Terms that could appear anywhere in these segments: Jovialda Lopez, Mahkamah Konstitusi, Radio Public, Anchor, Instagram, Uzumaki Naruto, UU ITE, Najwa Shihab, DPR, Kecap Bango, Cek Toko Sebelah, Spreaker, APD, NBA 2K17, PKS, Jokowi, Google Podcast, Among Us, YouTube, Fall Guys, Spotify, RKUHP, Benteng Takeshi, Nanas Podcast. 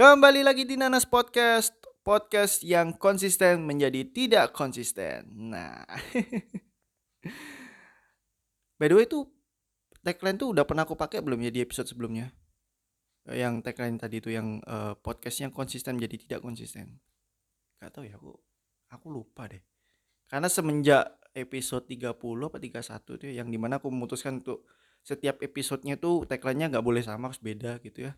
Kembali lagi di Nanas Podcast, podcast yang konsisten menjadi tidak konsisten. Nah, by the way itu tagline tuh udah pernah aku pakai belum ya di episode sebelumnya? Yang tagline tadi itu yang podcast yang konsisten menjadi tidak konsisten. Gak tahu ya, aku lupa deh. Karena semenjak episode 30 atau 31 itu yang dimana aku memutuskan untuk setiap episodenya tuh tagline-nya gak boleh sama, harus beda gitu ya.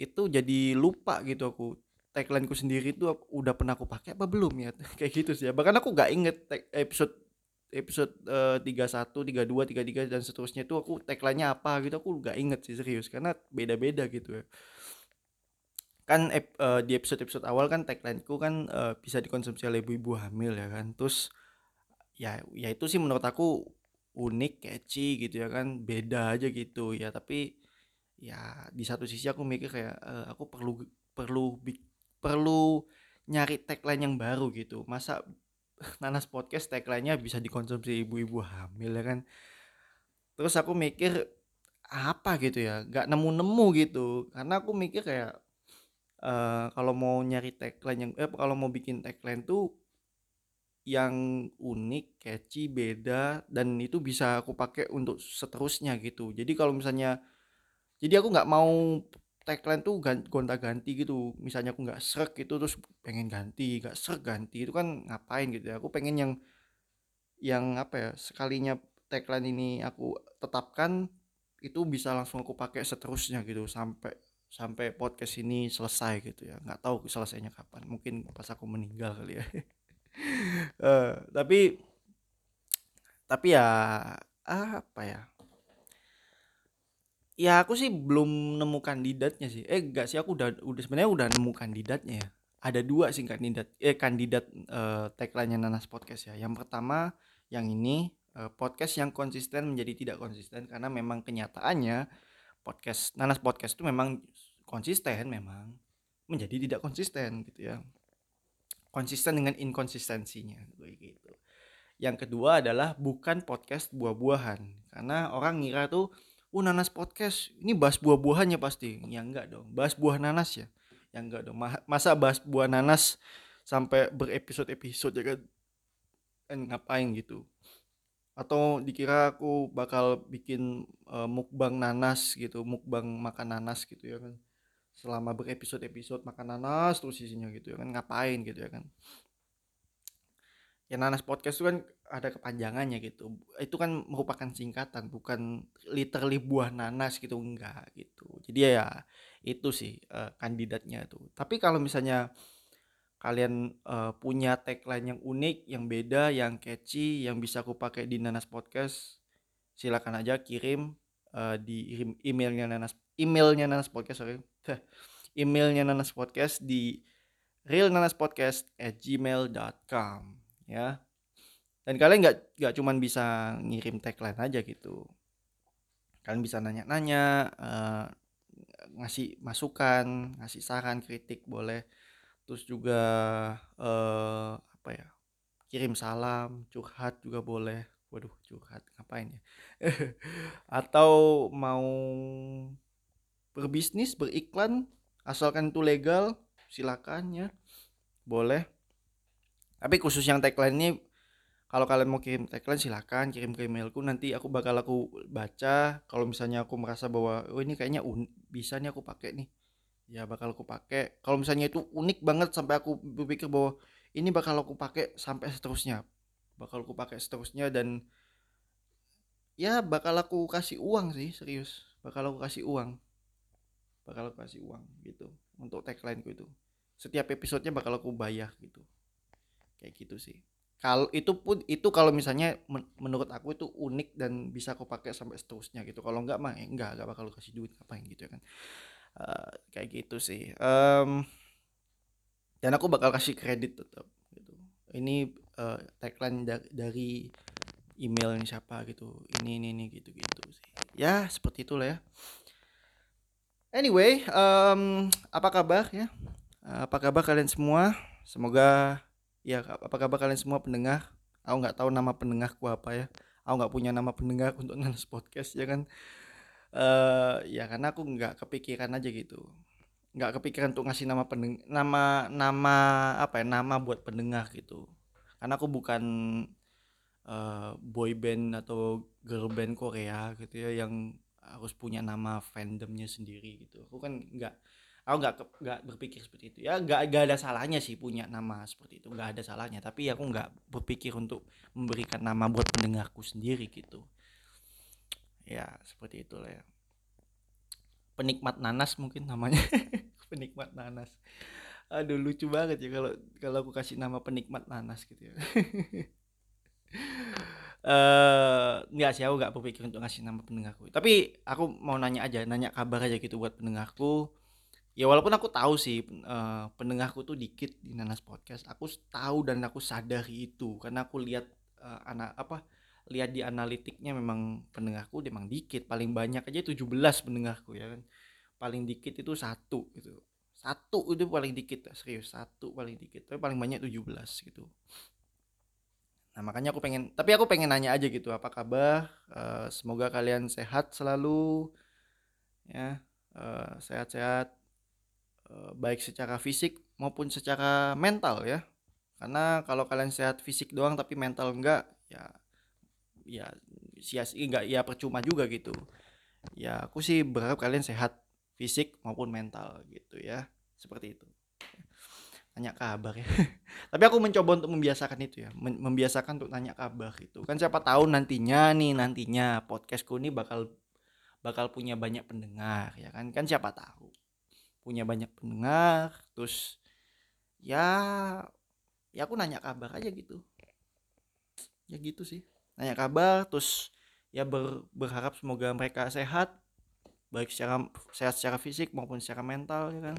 Itu jadi lupa gitu aku, tagline-ku sendiri tuh udah pernah aku pakai apa belum ya, kayak gitu sih ya. Bahkan aku gak inget episode 31, 32, 33 dan seterusnya itu aku tagline-nya apa gitu, aku gak inget sih serius karena beda-beda gitu ya. Kan di episode-episode awal kan tagline-ku kan bisa dikonsumsi oleh ibu-ibu hamil ya kan. Terus ya itu sih menurut aku unik, catchy gitu ya kan, beda aja gitu ya. Tapi ya di satu sisi aku mikir kayak aku perlu nyari tagline yang baru gitu. Masa Nanas Podcast tagline-nya bisa dikonsumsi ibu-ibu hamil ya kan. Terus aku mikir apa gitu ya, gak nemu-nemu gitu. Karena aku mikir kayak kalau mau nyari tagline yang kalau mau bikin tagline tuh yang unik, catchy, beda dan itu bisa aku pakai untuk seterusnya gitu. Jadi kalau misalnya, jadi aku nggak mau tagline tuh gonta-ganti gitu. Misalnya aku nggak srek gitu terus pengen ganti, nggak srek ganti itu kan ngapain gitu ya. Aku pengen yang apa ya, sekalinya tagline ini aku tetapkan itu bisa langsung aku pakai seterusnya gitu sampai podcast ini selesai gitu ya. Nggak tahu selesainya kapan, mungkin pas aku meninggal kali ya. Tapi ya apa ya? Ya aku sih belum nemu kandidatnya sih. Enggak sih, aku udah sebenarnya udah nemu kandidatnya ya. Ada dua sih kandidat tagline-nya Nanas Podcast ya. Yang pertama yang ini podcast yang konsisten menjadi tidak konsisten karena memang kenyataannya podcast Nanas Podcast itu memang konsisten, memang menjadi tidak konsisten gitu ya. Konsisten dengan inkonsistensinya gitu. Yang kedua adalah bukan podcast buah-buahan. Karena orang ngira tuh, nanas podcast ini bahas buah-buahannya pasti. Ya enggak dong, bahas buah nanas ya. Ya enggak dong, masa bahas buah nanas sampai berepisode-episode ya kan ngapain gitu. Atau dikira aku bakal bikin mukbang nanas gitu, mukbang makan nanas gitu ya kan. Selama berepisode-episode makan nanas terus isinya gitu ya kan, ngapain gitu ya kan. Ya Nanas Podcast itu kan ada kepanjangannya gitu. Itu kan merupakan singkatan, bukan literally buah nanas gitu, enggak gitu. Jadi ya itu sih kandidatnya tuh. Tapi kalau misalnya kalian punya tagline yang unik, yang beda, yang catchy, yang bisa aku pakai di Nanas Podcast, silakan aja kirim di emailnya Nanas Podcast di realnanaspodcast@gmail.com ya. Dan kalian nggak cuma bisa ngirim tagline aja gitu, kalian bisa nanya-nanya, ngasih masukan, ngasih saran, kritik boleh, terus juga kirim salam, curhat juga boleh. Waduh, curhat ngapain ya? Atau mau berbisnis, beriklan, asalkan itu legal, silakan ya. Boleh. Tapi khusus yang tagline ini, kalau kalian mau kirim tagline silakan kirim ke emailku, nanti aku bakal baca. Kalau misalnya aku merasa bahwa ini kayaknya bisa nih aku pakai nih, ya bakal aku pakai. Kalau misalnya itu unik banget sampai aku berpikir bahwa ini bakal aku pakai sampai seterusnya. Bakal aku pakai seterusnya dan ya bakal aku kasih uang sih serius, bakal aku kasih uang gitu untuk tagline ku itu. Setiap episodenya bakal aku bayar gitu, kayak gitu sih. Kalau itu pun itu kalau misalnya menurut aku itu unik dan bisa aku pakai sampai seterusnya gitu. Kalau enggak mah enggak bakal aku kasih duit ngapain gitu ya kan. Kayak gitu sih. Dan aku bakal kasih kredit tetap gitu. Ini tagline dari emailnya siapa gitu, ini gitu sih ya, seperti itulah ya. Anyway, apa kabar kalian semua, semoga ya apa kabar kalian semua pendengar. Aku nggak tahu nama pendengarku apa ya, aku nggak punya nama pendengar untuk Nanas Podcast ya kan. Ya karena aku nggak kepikiran aja gitu. nggak kepikiran untuk ngasih nama nama buat pendengar gitu, karena aku bukan boy band atau girl band Korea gitu ya yang harus punya nama fandomnya sendiri gitu. Aku nggak berpikir seperti itu ya. Nggak ada salahnya sih punya nama seperti itu, nggak ada salahnya, tapi aku nggak berpikir untuk memberikan nama buat pendengarku sendiri gitu ya, seperti itulah ya. Penikmat nanas mungkin namanya. Penikmat nanas. Aduh, lucu banget ya kalau aku kasih nama penikmat nanas gitu ya. Nggak sih, aku nggak berpikir untuk ngasih nama pendengarku. Tapi aku mau nanya kabar aja gitu buat pendengarku. Ya walaupun aku tahu sih pendengarku tuh dikit di Nanas Podcast. Aku tahu dan aku sadari itu karena aku lihat lihat di analitiknya memang pendengarku memang dikit, paling banyak aja 17 pendengarku ya kan, paling dikit itu 1 gitu, 1 itu paling dikit, serius 1 paling dikit, tapi paling banyak 17 gitu. Nah makanya aku pengen nanya aja gitu, apa kabar, semoga kalian sehat selalu ya, sehat-sehat, baik secara fisik maupun secara mental ya, karena kalau kalian sehat fisik doang tapi mental enggak ya sia-sia, enggak ya, percuma juga gitu ya. Aku sih berharap kalian sehat fisik maupun mental gitu ya, seperti itu. Tanya kabar ya, tapi aku mencoba untuk membiasakan itu ya, membiasakan untuk tanya kabar gitu kan, siapa tahu nantinya podcastku ini bakal punya banyak pendengar ya kan siapa tahu punya banyak pendengar, terus ya aku nanya kabar aja gitu ya, gitu sih, nanya kabar, terus ya berharap semoga mereka sehat, baik secara fisik maupun secara mental ya kan,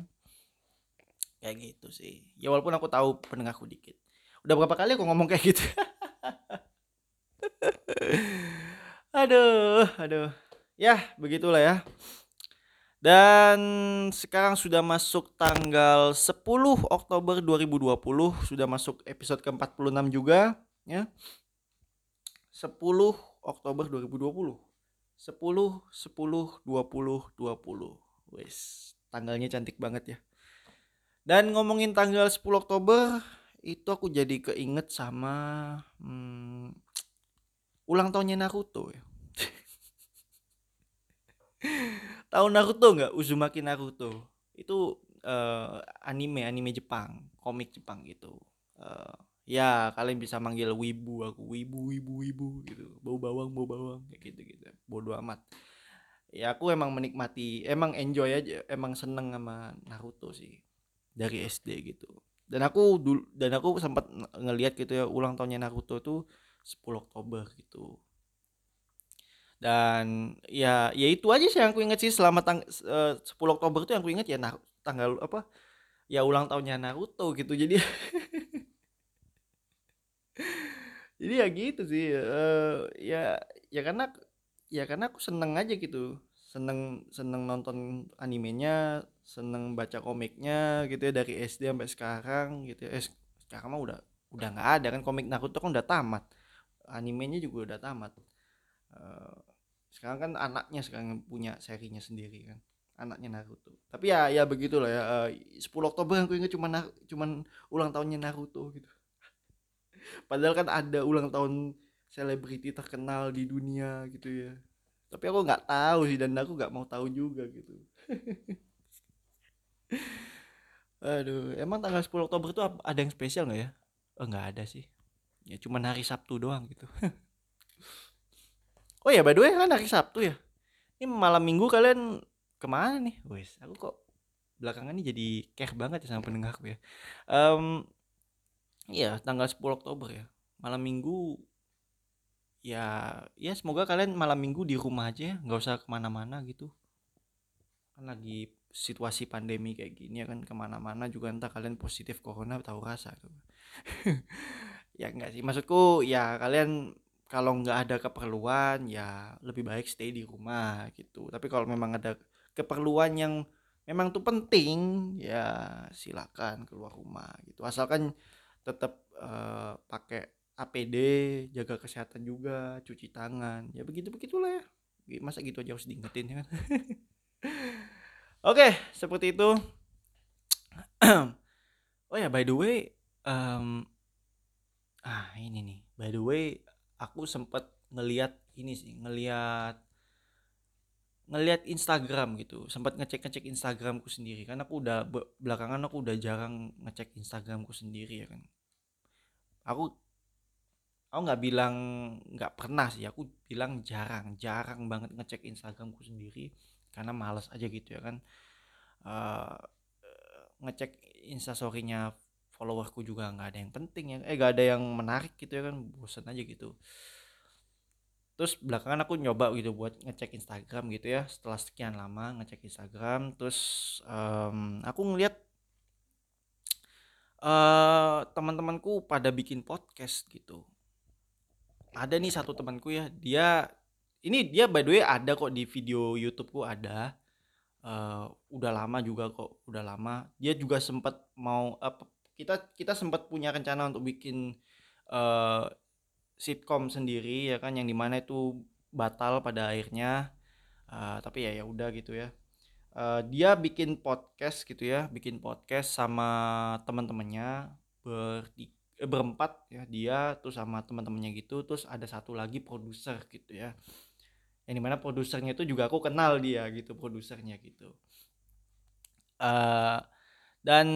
kayak gitu sih ya. Walaupun aku tahu pendengarku dikit, udah berapa kali aku ngomong kayak gitu. aduh ya, begitulah ya. Dan sekarang sudah masuk tanggal 10 Oktober 2020, sudah masuk episode ke-46 juga ya. 10 Oktober 2020. 10-10-20-20. Wes, tanggalnya cantik banget ya. Dan ngomongin tanggal 10 Oktober, itu aku jadi keinget sama ulang tahunnya Naruto ya. Tahu Naruto enggak? Uzumaki Naruto. Itu anime Jepang, komik Jepang gitu. Ya kalian bisa manggil wibu, aku wibu gitu, bau bawang kayak gitu bodo amat ya. Aku emang menikmati, emang enjoy aja, emang seneng sama Naruto sih dari SD gitu. Dan aku sempat ngelihat gitu ya ulang tahunnya Naruto tuh 10 Oktober gitu. Dan ya itu aja sih yang aku inget sih selama 10 Oktober tuh yang aku inget ya tanggal apa ya, ulang tahunnya Naruto gitu. Jadi jadi ya gitu sih, karena aku seneng aja gitu, seneng nonton animenya, seneng baca komiknya gitu ya, dari SD sampai sekarang gitu ya. Sekarang mah udah nggak ada kan, komik Naruto kan udah tamat, animenya juga udah tamat. Sekarang kan anaknya sekarang punya serinya sendiri kan, anaknya Naruto. Tapi ya begitulah ya. 10 Oktober aku ingat cuman ulang tahunnya Naruto gitu. Padahal kan ada ulang tahun selebriti terkenal di dunia gitu ya. Tapi aku nggak tahu sih, dan aku nggak mau tahu juga gitu. Aduh, emang tanggal 10 Oktober itu ada yang spesial nggak ya? Nggak ada sih. Ya cuman hari Sabtu doang gitu. Oh ya, by the way kan hari Sabtu ya. Ini malam minggu kalian kemana nih? Wes, aku kok belakangan ini jadi care banget ya sama pendengarku ya. Iya, tanggal 10 Oktober ya, malam minggu ya semoga kalian malam minggu di rumah aja ya, gak usah kemana-mana gitu. Kan lagi situasi pandemi kayak gini ya kan, kemana-mana juga entah kalian positif corona tahu rasa gitu. Ya enggak sih, maksudku ya kalian kalau gak ada keperluan ya lebih baik stay di rumah gitu. Tapi kalau memang ada keperluan yang memang tuh penting ya silakan keluar rumah gitu, asalkan tetap pakai APD, jaga kesehatan juga, cuci tangan. Ya begitulah ya. Masa gitu aja harus diingetin ya kan. Oke, seperti itu. Oh ya, by the way, ini nih. By the way, aku sempat ngelihat ini sih, ngelihat Instagram gitu. Sempat ngecek Instagramku sendiri kan. Aku udah belakangan aku udah jarang ngecek Instagramku sendiri ya kan. Aku nggak bilang nggak pernah sih, aku bilang jarang banget ngecek Instagramku sendiri karena malas aja gitu ya kan. Ngecek instastorynya followerku juga nggak ada yang penting ya, nggak ada yang menarik gitu ya kan, bosan aja gitu. Terus belakangan aku nyoba gitu buat ngecek Instagram gitu ya, setelah sekian lama ngecek Instagram. Terus aku ngeliat teman-temanku pada bikin podcast gitu. Ada nih satu temanku ya, dia by the way ada kok di video YouTubeku ada, udah lama juga kok, dia juga sempat mau kita sempat punya rencana untuk bikin sitcom sendiri ya kan, yang dimana itu batal pada akhirnya, tapi ya udah gitu ya. Dia bikin podcast gitu ya, sama teman-temannya berempat ya, dia terus sama teman-temannya gitu. Terus ada satu lagi produser gitu ya, yang dimana produsernya itu juga aku kenal dia gitu, dan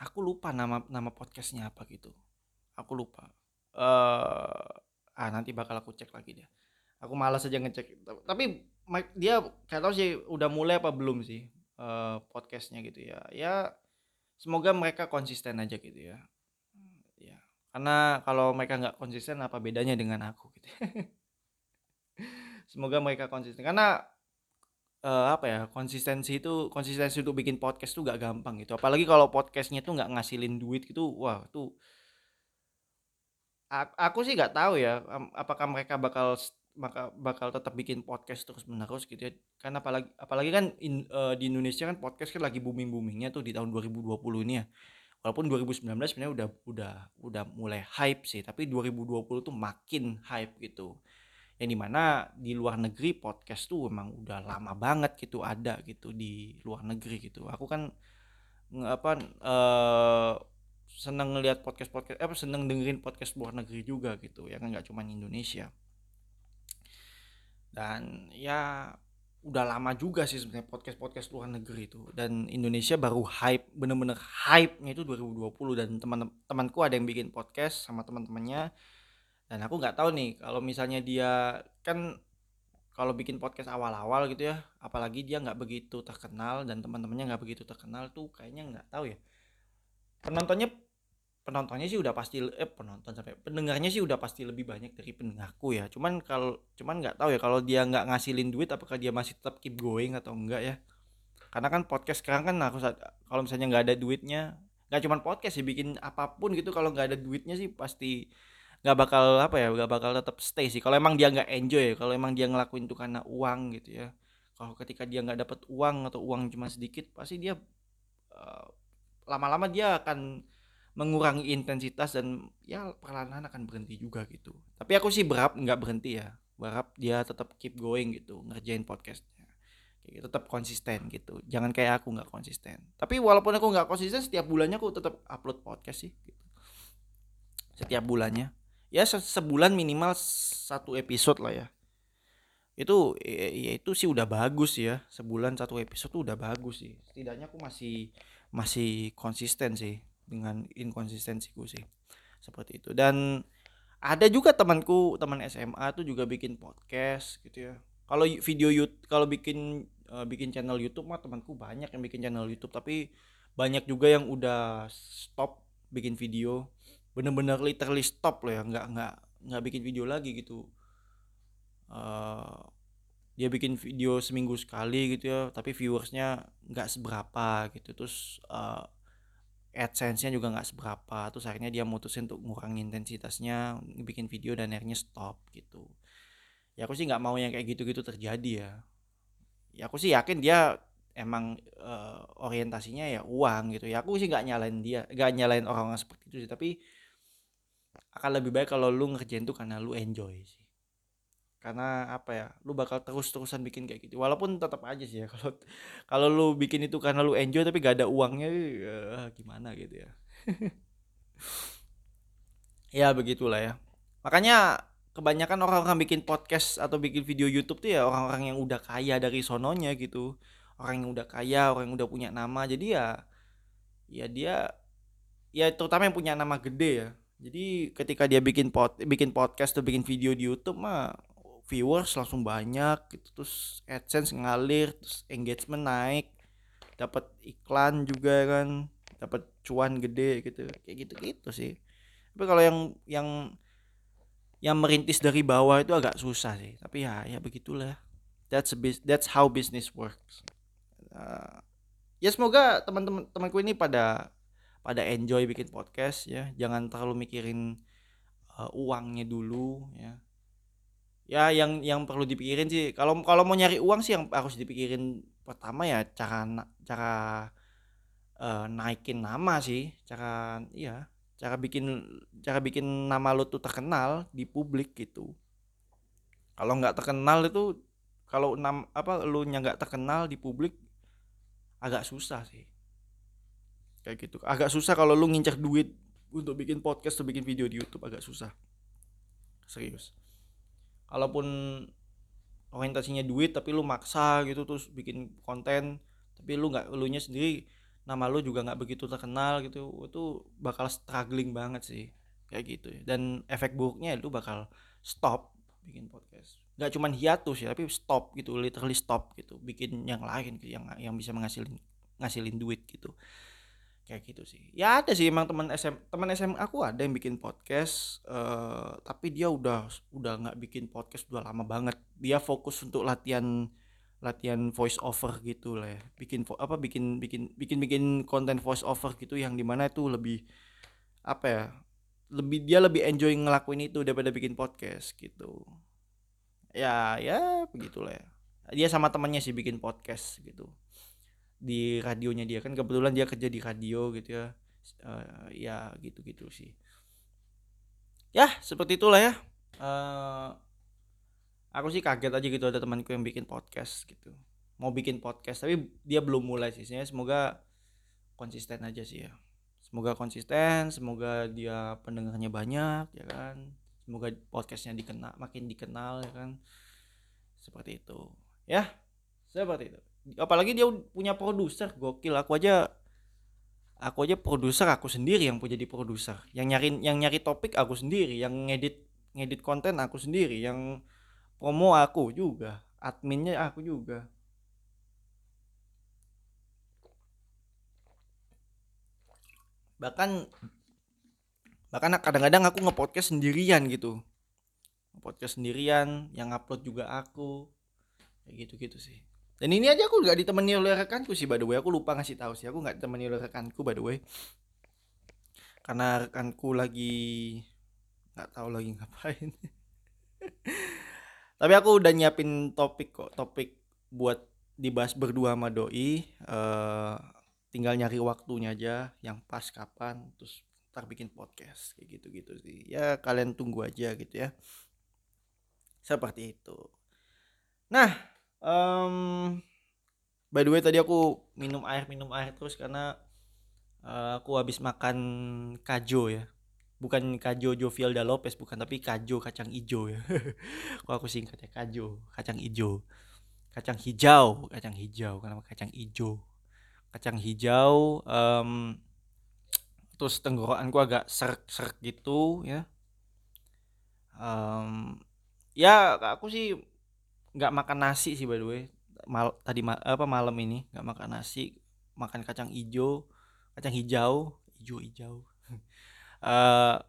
aku lupa nama podcastnya apa gitu, aku lupa. Nanti bakal aku cek lagi deh, aku malas aja ngecek. Tapi dia nggak tahu sih udah mulai apa belum sih podcastnya gitu ya semoga mereka konsisten aja gitu ya karena kalau mereka nggak konsisten apa bedanya dengan aku gitu. Semoga mereka konsisten karena konsistensi untuk bikin podcast tuh nggak gampang gitu, apalagi kalau podcastnya tuh nggak ngasilin duit gitu. Wah tuh aku sih nggak tahu ya apakah mereka bakal tetap bikin podcast terus menerus gitu ya, kan apalagi kan di Indonesia kan podcast kan lagi booming-boomingnya tuh di tahun 2020 ini ya. Walaupun 2019 sebenarnya udah mulai hype sih, tapi 2020 tuh makin hype gitu. Yang dimana di luar negeri podcast tuh emang udah lama banget gitu ada gitu di luar negeri gitu. Aku kan seneng ngelihat podcast seneng dengerin podcast luar negeri juga gitu ya kan, nggak cuma Indonesia. Dan ya udah lama juga sih sebenarnya podcast luar negeri itu, dan Indonesia baru hype, bener-bener hype-nya itu 2020. Dan teman-temanku ada yang bikin podcast sama teman-temannya. Dan aku nggak tahu nih kalau misalnya dia kan kalau bikin podcast awal-awal gitu ya, apalagi dia nggak begitu terkenal dan teman-temannya nggak begitu terkenal tuh, kayaknya nggak tahu ya. Penontonnya sih udah pasti pendengarnya sih udah pasti lebih banyak dari pendengarku ya. Cuman nggak tahu ya kalau dia nggak ngasilin duit apakah dia masih tetap keep going atau enggak ya. Karena kan podcast sekarang kan harus kalau misalnya nggak ada duitnya, nggak cuman podcast sih, bikin apapun gitu kalau nggak ada duitnya sih pasti nggak bakal tetap stay sih, kalau emang dia nggak enjoy, kalau emang dia ngelakuin itu karena uang gitu ya. Kalau ketika dia nggak dapat uang atau uang cuma sedikit, pasti dia lama-lama dia akan mengurangi intensitas dan ya perlahan-lahan akan berhenti juga gitu. Tapi aku sih berharap nggak berhenti ya, berharap dia tetap keep going gitu, ngerjain podcastnya kayak gitu, tetap konsisten gitu. Jangan kayak aku nggak konsisten. Tapi walaupun aku nggak konsisten, setiap bulannya aku tetap upload podcast sih gitu. Setiap bulannya ya, sebulan minimal satu episode lah ya. Itu ya itu sih udah bagus ya, sebulan satu episode tuh udah bagus sih. Setidaknya aku masih konsisten sih dengan inkonsistensiku sih, seperti itu. Dan ada juga teman SMA tuh juga bikin podcast gitu ya. Kalau bikin channel YouTube mah temanku banyak yang bikin channel YouTube, tapi banyak juga yang udah stop bikin video. Bener-bener literally stop loh ya, nggak bikin video lagi gitu. Dia bikin video seminggu sekali gitu ya, tapi viewersnya nggak seberapa gitu. Terus AdSense-nya juga nggak seberapa. Terus akhirnya dia mutusin untuk ngurangin intensitasnya, bikin video dan akhirnya stop gitu. Ya aku sih nggak mau yang kayak gitu-gitu terjadi ya. Ya aku sih yakin dia emang orientasinya ya uang gitu ya. Aku sih nggak nyalain orang-orang seperti itu sih, tapi akan lebih baik kalau lu ngerjain tuh karena lu enjoy sih. Karena apa ya, lu bakal terus-terusan bikin kayak gitu. Walaupun tetap aja sih ya, kalau lu bikin itu karena lu enjoy tapi gak ada uangnya, gimana gitu ya. Ya begitulah ya. Makanya kebanyakan orang-orang bikin podcast atau bikin video YouTube tuh ya orang-orang yang udah kaya dari sononya gitu. Orang yang udah kaya, orang yang udah punya nama. Jadi ya dia, ya terutama yang punya nama gede ya. Jadi ketika dia bikin podcast atau bikin video di YouTube mah viewers langsung banyak gitu, terus AdSense ngalir, terus engagement naik, dapat iklan juga kan, dapat cuan gede gitu, kayak gitu-gitu sih. Tapi kalau yang merintis dari bawah itu agak susah sih. Tapi ya begitulah. That's how business works. Ya semoga teman-temanku ini pada enjoy bikin podcast ya. Jangan terlalu mikirin uangnya dulu ya. Ya yang perlu dipikirin sih kalau mau nyari uang sih yang harus dipikirin pertama ya cara naikin nama sih, cara bikin nama lo tuh terkenal di publik gitu. Kalau nggak terkenal itu, kalau lo nya nggak terkenal di publik agak susah sih kayak gitu. Agak susah kalau lo ngincer duit untuk bikin podcast atau bikin video di YouTube, agak susah serius. Kalaupun orientasinya duit tapi lu maksa gitu terus bikin konten tapi elunya sendiri nama lu juga nggak begitu terkenal gitu, itu bakal struggling banget sih kayak gitu. Dan efek buruknya lu bakal stop bikin podcast, nggak cuman hiatus ya tapi stop gitu, literally stop gitu, bikin yang lain gitu, yang bisa ngasilin duit gitu, kayak gitu sih. Ya ada sih emang teman SMA aku ada yang bikin podcast, tapi dia udah nggak bikin podcast udah lama banget. Dia fokus untuk latihan voice over gitu lah ya. Bikin konten voice over gitu, yang dimana itu lebih apa ya, dia lebih enjoy ngelakuin itu daripada bikin podcast gitu. Ya begitulah ya. Dia sama temannya sih bikin podcast gitu di radionya, dia kan kebetulan dia kerja di radio gitu ya, ya gitu-gitu sih ya, seperti itulah ya. Aku sih kaget aja gitu ada temanku yang bikin podcast gitu, mau bikin podcast tapi dia belum mulai sih. Semoga konsisten aja sih ya, semoga konsisten, semoga dia pendengarnya banyak ya kan, semoga podcastnya makin dikenal ya kan, seperti itu ya, seperti itu. Apalagi dia punya produser, gokil. Aku aja produser aku sendiri yang jadi produser, yang nyari topik aku sendiri, yang ngedit konten aku sendiri, yang promo aku juga, adminnya aku juga. Bahkan kadang-kadang aku nge-podcast sendirian gitu, yang upload juga aku, kayak gitu-gitu sih. Dan ini aja aku gak ditemani oleh rekanku sih, by the way. Aku lupa ngasih tahu sih, aku gak ditemani oleh rekanku, by the way. Karena rekanku lagi gak tahu lagi ngapain. Tapi aku udah nyiapin topik kok, topik buat dibahas berdua sama doi. Tinggal nyari waktunya aja yang pas kapan, terus ntar bikin podcast kayak gitu-gitu sih. Ya kalian tunggu aja gitu ya. Seperti itu. Nah, by the way tadi aku minum air terus karena aku habis makan kajo ya. Bukan kajo Jovialda Lopez bukan, tapi kajo kacang ijo ya. Kalau aku singkat ya, kajo kacang ijo. Kacang hijau, kenapa kacang ijo? Kacang hijau. Terus tenggorokanku agak serak gitu ya. Ya aku sih nggak makan nasi sih by the way, malam ini nggak makan nasi, makan kacang hijau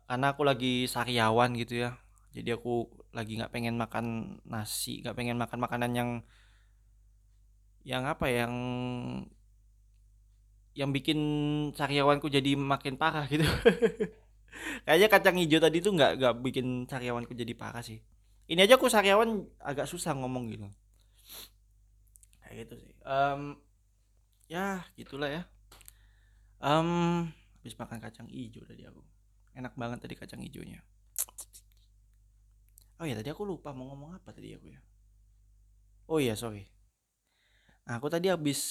karena aku lagi sariawan gitu ya, jadi aku lagi nggak pengen makan nasi, nggak pengen makan makanan yang bikin sariawanku jadi makin parah gitu. Kayaknya kacang hijau tadi tuh nggak bikin sariawanku jadi parah sih. Ini aja aku sariawan agak susah ngomong gitu. Kayak gitu sih. Ya gitulah ya. Habis makan kacang hijau tadi aku. Enak banget tadi kacang hijaunya. Oh ya, tadi aku lupa mau ngomong apa tadi aku ya. Oh iya, sorry. Nah, aku tadi habis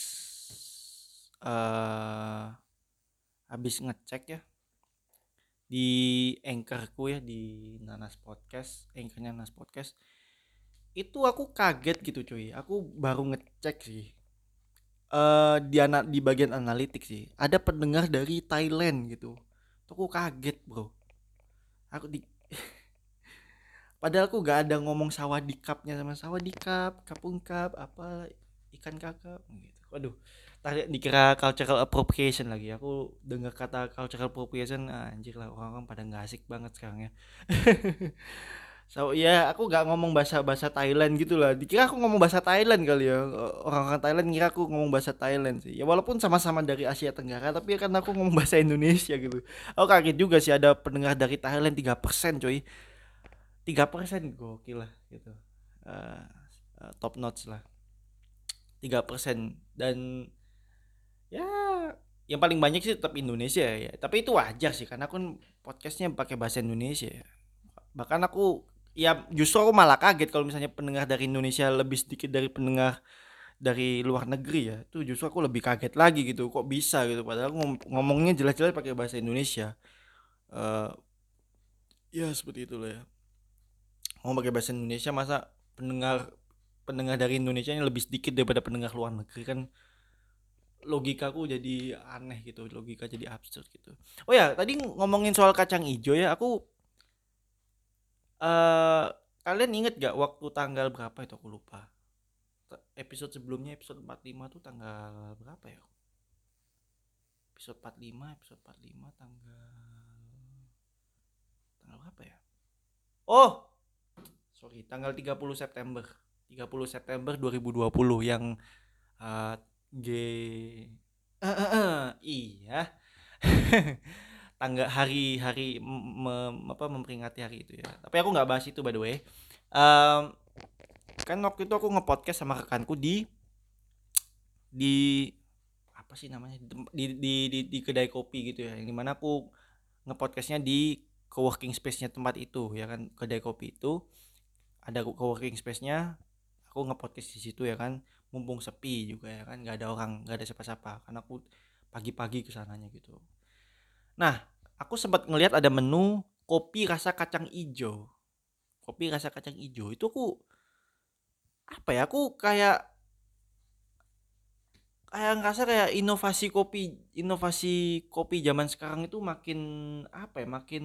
ngecek ya di Anchorku ya, di Nanas Podcast, Anchornya Nanas Podcast. Itu aku kaget gitu cuy. Aku baru ngecek sih. Di bagian analitik sih. Ada pendengar dari Thailand gitu. Tuh aku kaget, bro. Padahal aku gak ada ngomong sawadikapnya sama sawadikap, kapungkap, apa ikan kakap gitu. Waduh, tadi dikira cultural appropriation lagi. Aku dengar kata cultural appropriation, anjir lah, orang-orang pada gak asik banget sekarang ya. So ya, aku gak ngomong bahasa Thailand gitu lah. Dikira aku ngomong bahasa Thailand kali ya. Orang-orang Thailand ngira aku ngomong bahasa Thailand sih. Ya walaupun sama-sama dari Asia Tenggara, tapi kan aku ngomong bahasa Indonesia gitu. Aku kaget juga sih ada pendengar dari Thailand 3% coy. 3% gokil lah gitu, top notch lah 3%. Dan ya yang paling banyak sih tetap Indonesia ya, tapi itu wajar sih karena aku podcastnya pakai bahasa Indonesia ya. Bahkan aku ya justru aku malah kaget kalau misalnya pendengar dari Indonesia lebih sedikit dari pendengar dari luar negeri ya, itu justru aku lebih kaget lagi gitu, kok bisa gitu padahal ngomongnya jelas-jelas pakai bahasa Indonesia. Ya seperti itulah ya. Ngomong pakai bahasa Indonesia, masa pendengar dari Indonesia ini lebih sedikit daripada pendengar luar negeri, kan logikaku jadi aneh gitu, logika jadi absurd gitu. Oh ya, tadi ngomongin soal kacang hijau ya, aku kalian inget gak waktu tanggal berapa itu, aku lupa. Episode sebelumnya, episode 45 tuh tanggal berapa ya? Episode 45 tanggal berapa ya? Oh, sorry, tanggal 30 September 2020 yang iya. Tanggal hari-hari memperingati hari itu ya. Tapi aku enggak bahas itu by the way. Kan waktu itu aku nge-podcast sama rekanku di apa sih namanya? Di kedai kopi gitu ya. Yang dimana aku nge-podcastnya di co-working space-nya tempat itu ya kan, kedai kopi itu. Ada co-working space-nya, aku nge-podcast di situ ya kan, mumpung sepi juga ya kan, nggak ada orang, nggak ada siapa-siapa, karena aku pagi-pagi kesananya gitu. Nah, aku sempat ngelihat ada menu kopi rasa kacang hijau itu aku apa ya, aku kayak ngerasa kayak inovasi kopi zaman sekarang itu makin apa ya, makin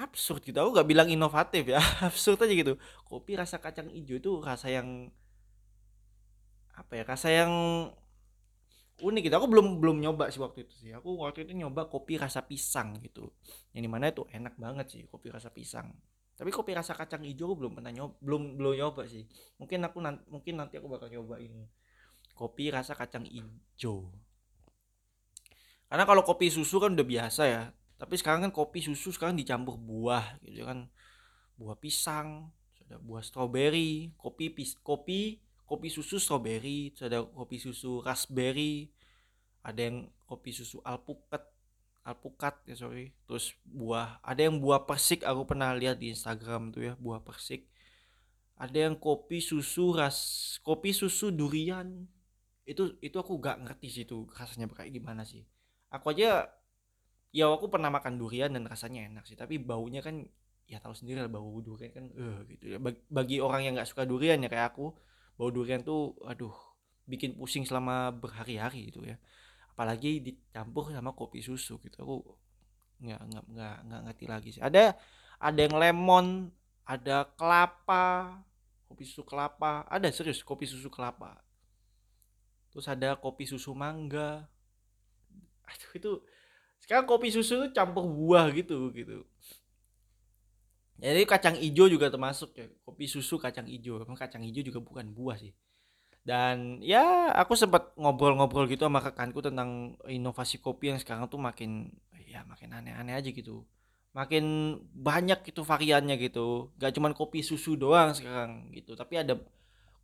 absurd gitu. Aku gak bilang inovatif ya, absurd aja gitu. Kopi rasa kacang hijau itu rasa yang apa ya, rasa yang unik gitu. Aku belum nyoba sih waktu itu sih. Aku waktu itu nyoba kopi rasa pisang gitu, yang dimana itu enak banget sih kopi rasa pisang. Tapi kopi rasa kacang hijau aku belum nyoba sih. Mungkin nanti aku bakal nyobain kopi rasa kacang hijau, karena kalau kopi susu kan udah biasa ya, tapi sekarang kan kopi susu sekarang dicampur buah gitu kan, buah pisang, ada buah stroberi, kopi susu stroberi, ada kopi susu raspberry, ada yang kopi susu alpukat ya sorry, terus buah, ada yang buah persik, aku pernah lihat di Instagram tuh ya, buah persik, ada yang kopi susu durian, itu aku gak ngerti sih itu rasanya kayak gimana sih. Aku pernah makan durian dan rasanya enak sih, tapi baunya kan ya tahu sendiri lah, bau durian kan gitu ya. Bagi orang yang nggak suka durian ya kayak aku, bau durian tuh aduh bikin pusing selama berhari-hari gitu ya, apalagi dicampur sama kopi susu gitu. Aku nggak ngerti lagi sih. Ada yang lemon, ada kelapa, kopi susu kelapa, ada serius kopi susu kelapa, terus ada kopi susu mangga. Aduh, itu sekarang kopi susu tuh campur buah gitu. Jadi kacang hijau juga termasuk ya, kopi susu kacang hijau. Memang kacang hijau juga bukan buah sih. Dan ya aku sempat ngobrol-ngobrol gitu sama rekanku tentang inovasi kopi yang sekarang tuh makin aneh-aneh aja gitu. Makin banyak gitu variannya gitu. Gak cuman kopi susu doang sekarang gitu, tapi ada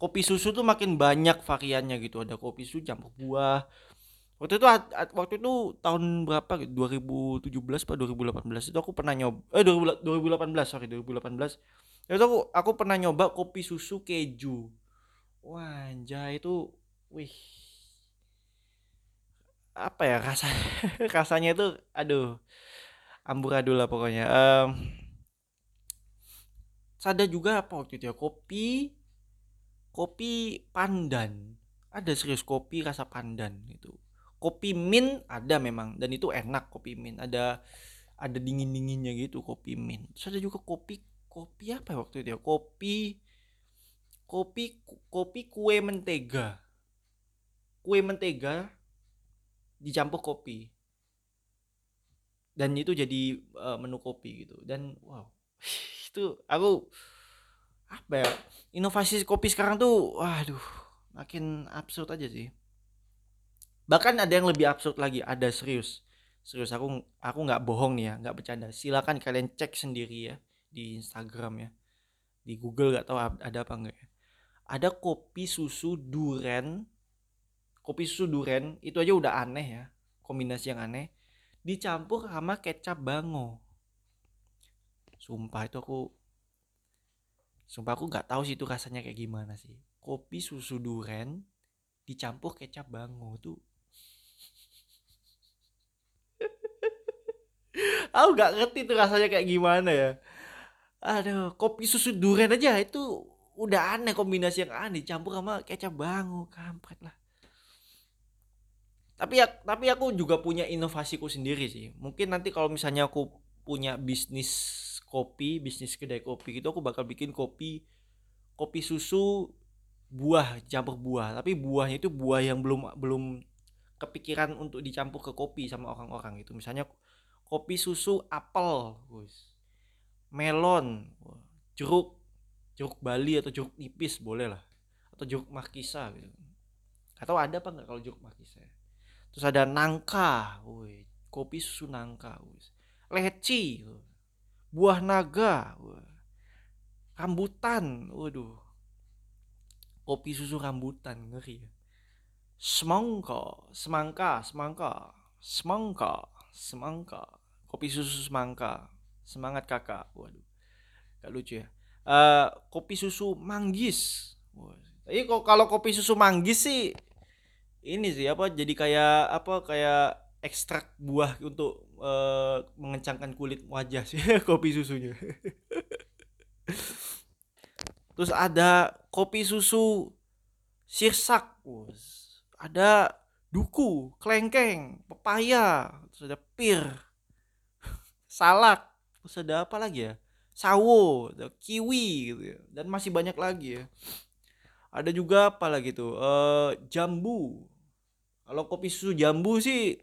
kopi susu tuh makin banyak variannya gitu. Ada kopi susu campur buah, Waktu itu tahun berapa gitu, 2017 atau 2018 itu aku pernah nyoba 2018. Itu aku pernah nyoba kopi susu keju. Wah, anjay itu wih. Apa ya rasanya? Rasanya itu aduh. Amburadul lah pokoknya. Ada juga apa waktu itu ya, kopi pandan. Ada serius kopi rasa pandan gitu. Kopi mint ada memang, dan itu enak kopi mint. Ada dingin-dinginnya gitu kopi mint. Terus ada juga kopi apa ya waktu itu ya? Kopi kue mentega. Kue mentega dicampur kopi. Dan itu jadi menu kopi gitu. Dan wow. Itu aku apa ya? Inovasi kopi sekarang tuh waduh, makin absurd aja sih. Bahkan ada yang lebih absurd lagi, ada serius. Serius aku enggak bohong nih ya, enggak bercanda. Silakan kalian cek sendiri ya di Instagram ya. Di Google enggak tahu ada apa enggak ya. Ada kopi susu duren itu aja udah aneh ya. Kombinasi yang aneh. Dicampur sama kecap Bango. Sumpah itu aku nggak tahu sih itu rasanya kayak gimana sih. Kopi susu duren dicampur kecap Bango tuh. Aku nggak ngerti tuh rasanya kayak gimana ya. Aduh, kopi susu duren aja itu udah aneh, kombinasi yang aneh dicampur sama kecap Bango, kampret lah. Tapi aku juga punya inovasiku sendiri sih. Mungkin nanti kalau misalnya aku punya bisnis kedai kopi gitu, aku bakal bikin kopi susu buah, campur buah. Tapi buahnya itu buah yang belum kepikiran untuk dicampur ke kopi sama orang-orang gitu. Misalnya kopi susu apel, melon, jeruk Bali atau jeruk nipis boleh lah, atau jeruk markisa gitu. Atau ada apa enggak kalau jeruk markisa? Terus ada nangka, kopi susu nangka, leci, buah naga, rambutan, waduh, kopi susu rambutan, ngeri ya. Semangka, kopi susu semangka, semangat kakak, waduh, gak lucu ya. Kopi susu manggis, tapi kalau kopi susu manggis sih, ini sih apa jadi kayak ekstrak buah untuk mengencangkan kulit wajah sih kopi susunya. Terus ada kopi susu sirsak, ada duku, kelengkeng, pepaya, terus ada pir, salak, terus ada apa lagi ya, sawo, ada kiwi gitu ya. Dan masih banyak lagi ya. Ada juga apa lagi tuh, jambu. Kalau kopi susu jambu sih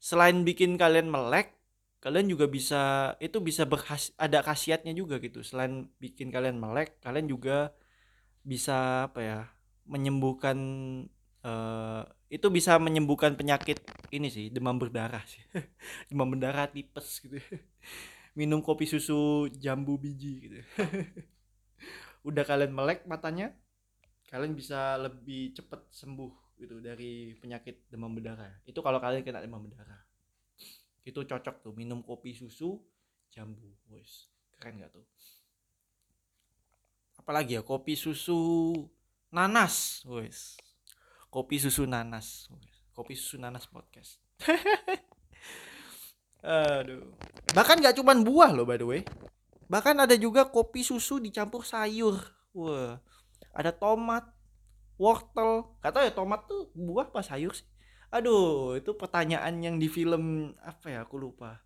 selain bikin kalian melek, kalian juga bisa, itu bisa ada khasiatnya juga gitu. Selain bikin kalian melek, kalian juga bisa apa ya, menyembuhkan itu bisa menyembuhkan penyakit ini sih, demam berdarah sih. Demam berdarah, tipes gitu. Minum kopi susu jambu biji gitu. Udah kalian melek matanya, kalian bisa lebih cepat sembuh gitu dari penyakit demam berdarah. Itu kalau kalian kena demam berdarah. Itu cocok tuh minum kopi susu jambu. Wes, keren enggak tuh? Apalagi ya, kopi susu nanas. Wes. Kopi susu nanas. Wes. Kopi susu nanas podcast. Aduh. Bahkan enggak cuman buah loh by the way. Bahkan ada juga kopi susu dicampur sayur. Wah. Ada tomat, wortel, nggak tahu ya tomat tuh buah apa sayur sih? Aduh, itu pertanyaan yang di film apa ya? Aku lupa.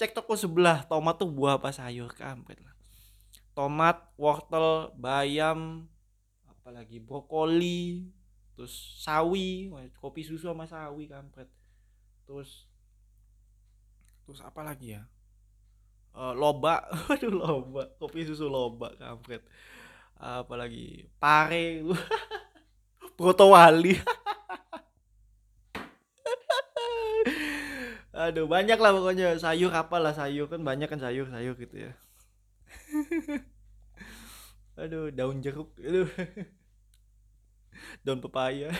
Cek Toko Sebelah, tomat tuh buah apa sayur? Kampret lah. Tomat, wortel, bayam, apalagi brokoli, terus sawi, kopi susu sama sawi, kampret. Terus apa lagi ya? Loba, aduh loba, kopi susu loba, kampret. Apalagi pare, protowali. Aduh, banyak lah pokoknya. Sayur apalah, sayur kan banyak kan, sayur gitu ya. Aduh, daun jeruk, aduh. Daun pepaya.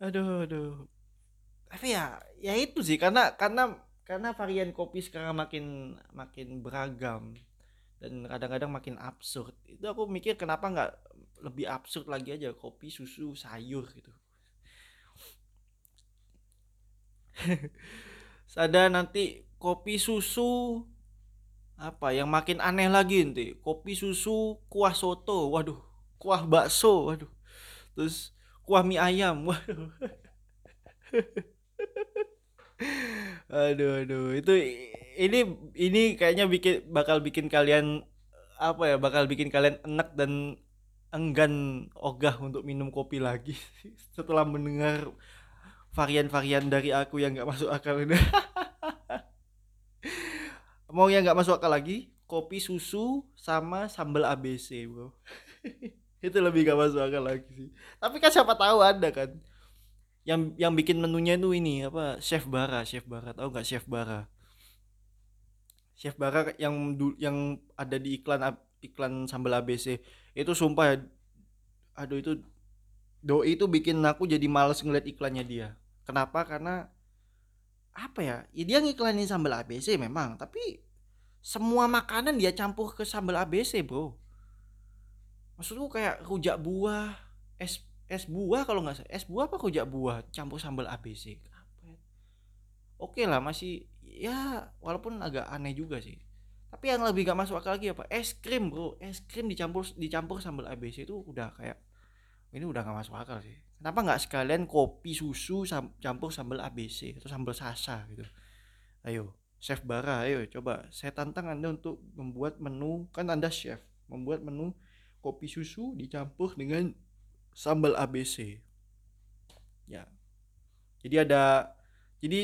Aduh. Tapi ya itu sih karena varian kopi sekarang makin beragam dan kadang-kadang makin absurd. Itu aku mikir kenapa enggak lebih absurd lagi aja, kopi, susu, sayur gitu. Sadar nanti kopi susu apa yang makin aneh lagi nanti, kopi susu kuah soto, waduh, kuah bakso, waduh, terus kuah mie ayam, waduh. aduh itu ini kayaknya bakal bikin kalian apa ya, bakal bikin kalian enak dan enggan ogah untuk minum kopi lagi setelah mendengar varian-varian dari aku yang gak masuk akal ini. Mau yang gak masuk akal lagi, kopi susu sama sambal ABC, bro. Itu lebih gak masuk akal lagi sih. Tapi kan siapa tahu ada kan. Yang bikin menunya tuh ini apa? Chef Bara, tahu gak Chef Bara? Chef Bara yang ada di iklan sambal ABC. Itu sumpah ya, aduh, itu doi itu bikin aku jadi malas ngeliat iklannya dia. Kenapa? Karena apa ya? Ya dia ngiklanin sambal ABC memang, tapi semua makanan dia campur ke sambal ABC, bro. Maksudku kayak rujak buah, es buah kalau nggak salah, es buah apa rujak buah campur sambal ABC. Kenapa? Oke lah, masih ya walaupun agak aneh juga sih. Tapi yang lebih gak masuk akal lagi apa? Es krim, bro. Es krim dicampur sambal ABC itu udah kayak ini udah gak masuk akal sih. Kenapa gak sekalian kopi susu campur sambal ABC atau sambal sasa gitu. Ayo Chef Bara, ayo coba, saya tantang anda untuk membuat menu, kan anda chef, membuat menu kopi susu dicampur dengan sambal ABC. Ya, Jadi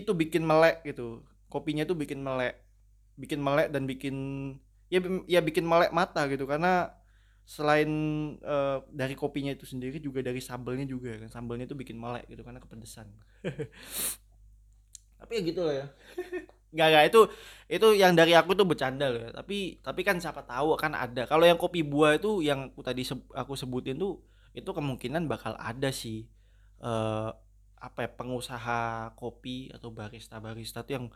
itu bikin melek gitu. Kopinya tuh bikin melek dan bikin melek mata gitu, karena selain dari kopinya itu sendiri juga dari sambalnya juga kan, sambalnya itu bikin melek gitu karena kepedesan. Tapi ya gitu loh ya. Enggak itu yang dari aku tuh bercanda loh ya. Tapi kan siapa tahu kan ada. Kalau yang kopi buah itu yang aku sebutin tuh itu kemungkinan bakal ada sih apa ya, pengusaha kopi atau barista tuh yang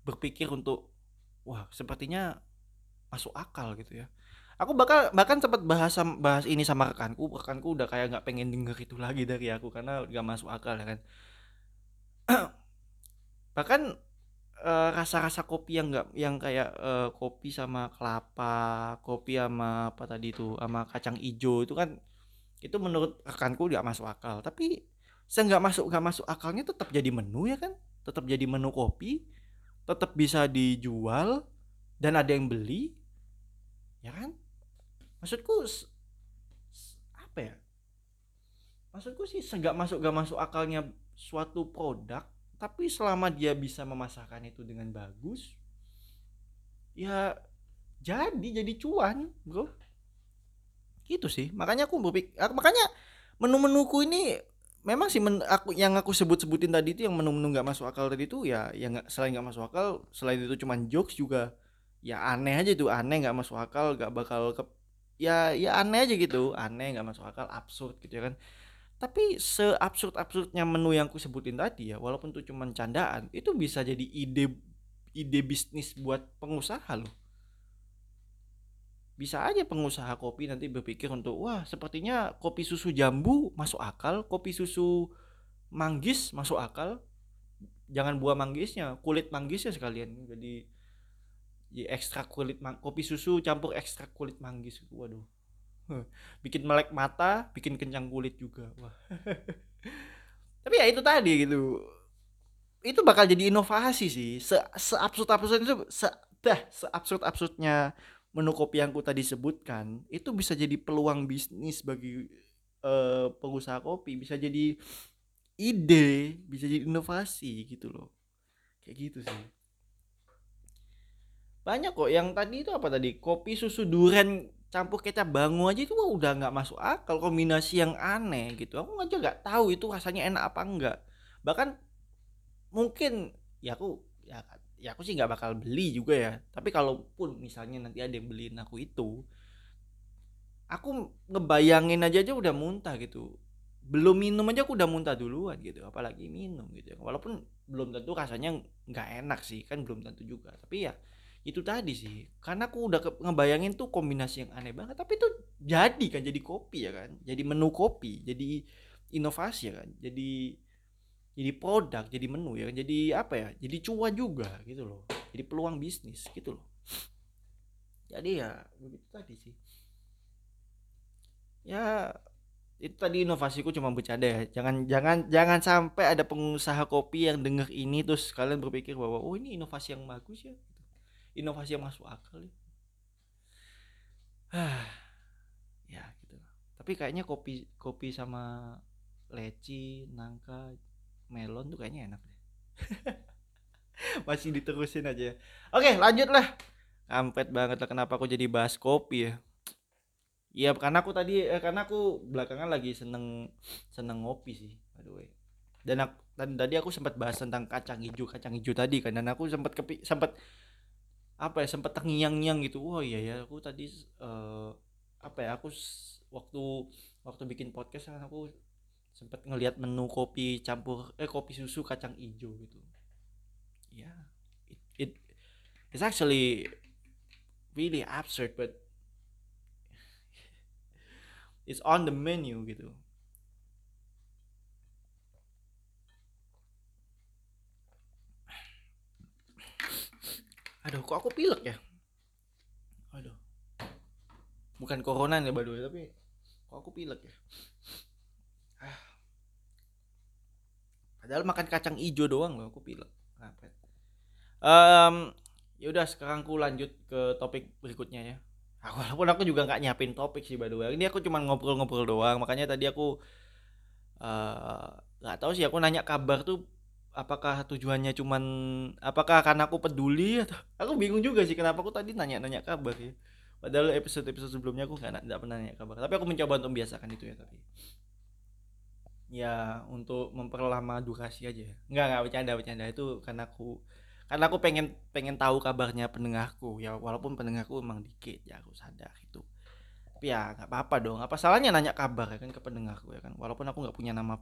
berpikir untuk wah sepertinya masuk akal gitu ya. Aku bahkan sempat bahas ini sama rekanku udah kayak nggak pengen denger itu lagi dari aku karena nggak masuk akal kan. Bahkan rasa-rasa kopi yang kayak kopi sama kelapa, kopi sama apa tadi itu, sama kacang ijo itu kan, itu menurut rekanku nggak masuk akal. Tapi nggak masuk akalnya tetap jadi menu ya kan, tetap jadi menu kopi, tetap bisa dijual dan ada yang beli, ya kan? Maksudku apa ya? Maksudku sih gak masuk akalnya suatu produk, tapi selama dia bisa memasarkan itu dengan bagus, ya jadi cuan, bro. Gitu sih. Makanya aku makanya menu-menuku ini memang sih yang aku sebutin tadi itu, yang menu-menu gak masuk akal tadi itu ya, selain gak masuk akal, selain itu cuman jokes juga. Ya aneh aja tuh, aneh gak masuk akal, gak bakal ya aneh aja gitu, aneh gak masuk akal, absurd gitu ya kan. Tapi seabsurd-absurdnya menu yang aku sebutin tadi ya, walaupun tuh cuman candaan, itu bisa jadi ide bisnis buat pengusaha loh. Bisa aja pengusaha kopi nanti berpikir untuk wah sepertinya kopi susu jambu masuk akal, kopi susu manggis masuk akal, jangan buah manggisnya, kulit manggisnya sekalian, jadi ya ekstrak kopi susu campur ekstrak kulit manggis. Waduh. Bikin melek mata, bikin kencang kulit juga. Wah. Tapi ya itu tadi gitu. Itu bakal jadi inovasi sih. Seabsurd-absurdnya menu kopi yang ku tadi sebutkan, itu bisa jadi peluang bisnis bagi pengusaha kopi, bisa jadi ide, bisa jadi inovasi gitu loh. Kayak gitu sih. Banyak kok yang tadi itu apa tadi, kopi susu durian campur kecap bango aja itu udah nggak masuk akal, kombinasi yang aneh gitu. Aku aja nggak tahu itu rasanya enak apa enggak. Bahkan mungkin ya aku sih nggak bakal beli juga ya, tapi kalaupun misalnya nanti ada yang beliin aku itu, aku ngebayangin aja udah muntah gitu. belum minum aja aku udah muntah duluan gitu, apalagi minum gitu. Walaupun belum tentu rasanya nggak enak sih, kan belum tentu juga. Tapi ya itu tadi sih, karena aku udah ngebayangin tuh kombinasi yang aneh banget, tapi itu jadi kan, jadi kopi ya kan, jadi menu kopi, jadi inovasi ya kan, jadi produk, jadi menu ya kan, jadi apa ya, jadi cuan juga gitu loh, jadi peluang bisnis gitu loh. Jadi ya begitu tadi sih. Ya itu tadi inovasiku cuma bercanda ya. Jangan sampai ada pengusaha kopi yang denger ini terus kalian berpikir bahwa oh ini inovasi yang bagus ya, inovasi yang masuk akal ya. Ya gitu. Tapi kayaknya kopi sama leci, nangka, melon tuh kayaknya enak deh. Masih diterusin aja ya. Oke, lanjutlah. Kampret banget lah kenapa aku jadi bahas kopi ya. Iya, karena aku belakangan lagi seneng ngopi sih, by the way. Dan tadi aku sempat bahas tentang kacang hijau tadi kan, dan aku sempat terngiang-ngiang gitu. Wah, iya ya, aku tadi aku waktu bikin podcast kan aku sempat ngelihat menu kopi campur kopi susu kacang hijau gitu. Ya, it's actually really absurd but it's on the menu gitu. Aduh, kok aku pilek ya? Aduh. Bukan corona ya, by the way, tapi kok aku pilek ya? Padahal makan kacang hijau doang loh, aku pilek. Kenapa? Ya udah, sekarang aku lanjut ke topik berikutnya ya. Walaupun aku juga gak nyiapin topik sih, by the way. Ini aku cuma ngobrol-ngobrol doang. Makanya tadi aku gak tahu sih, aku nanya kabar tuh apakah tujuannya cuman, apakah karena aku peduli atau, aku bingung juga sih kenapa aku tadi nanya-nanya kabar ya. Padahal episode-episode sebelumnya aku gak pernah nanya kabar. Tapi aku mencoba untuk membiasakan itu ya tadi. Ya untuk memperlama durasi aja. Enggak bercanda itu karena aku pengen tahu kabarnya pendengarku ya, walaupun pendengarku emang dikit ya, aku sadar itu. Tapi ya nggak apa-apa dong, apa salahnya nanya kabar ya kan ke pendengarku ya kan, walaupun aku nggak punya nama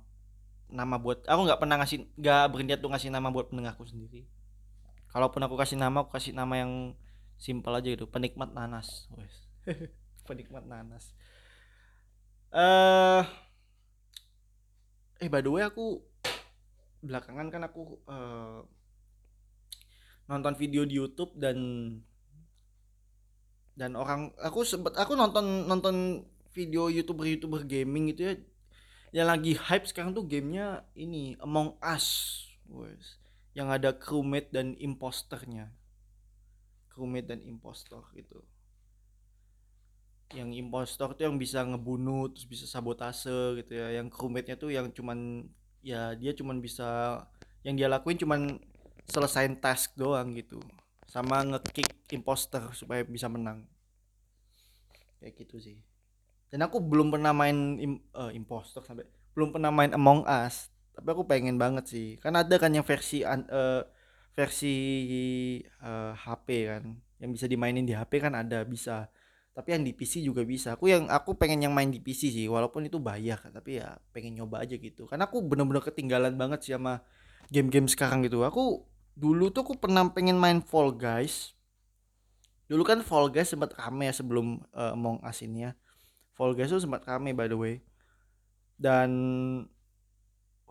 buat, aku nggak pernah ngasih, nggak berniat tuh ngasih nama buat pendengarku sendiri. Kalaupun aku kasih nama, aku kasih nama yang simpel aja gitu, penikmat nanas. Penikmat nanas. By the way, aku belakangan kan aku nonton video di YouTube dan orang, aku nonton video YouTuber gaming gitu ya, yang lagi hype sekarang tuh gamenya ini Among Us, guys, yang ada crewmate dan imposternya, gitu. Yang impostor tuh yang bisa ngebunuh terus bisa sabotase gitu ya, yang crewmate-nya tuh yang cuman ya dia cuman bisa, yang dia lakuin cuman selesain task doang gitu, sama nge-kick imposter supaya bisa menang kayak gitu sih. Dan aku belum pernah main imposter, sampai belum pernah main Among Us, tapi aku pengen banget sih, karena ada kan yang versi HP kan, yang bisa dimainin di HP kan ada, bisa, tapi yang di PC juga bisa. Aku pengen yang main di PC sih, walaupun itu bayar, tapi ya pengen nyoba aja gitu, karena aku bener-bener ketinggalan banget sih sama game-game sekarang gitu. Aku dulu tuh aku pernah pengen main Fall Guys. Dulu kan Fall Guys sempat rame ya sebelum Among Us ini ya. Fall Guys tuh sempat rame, by the way. Dan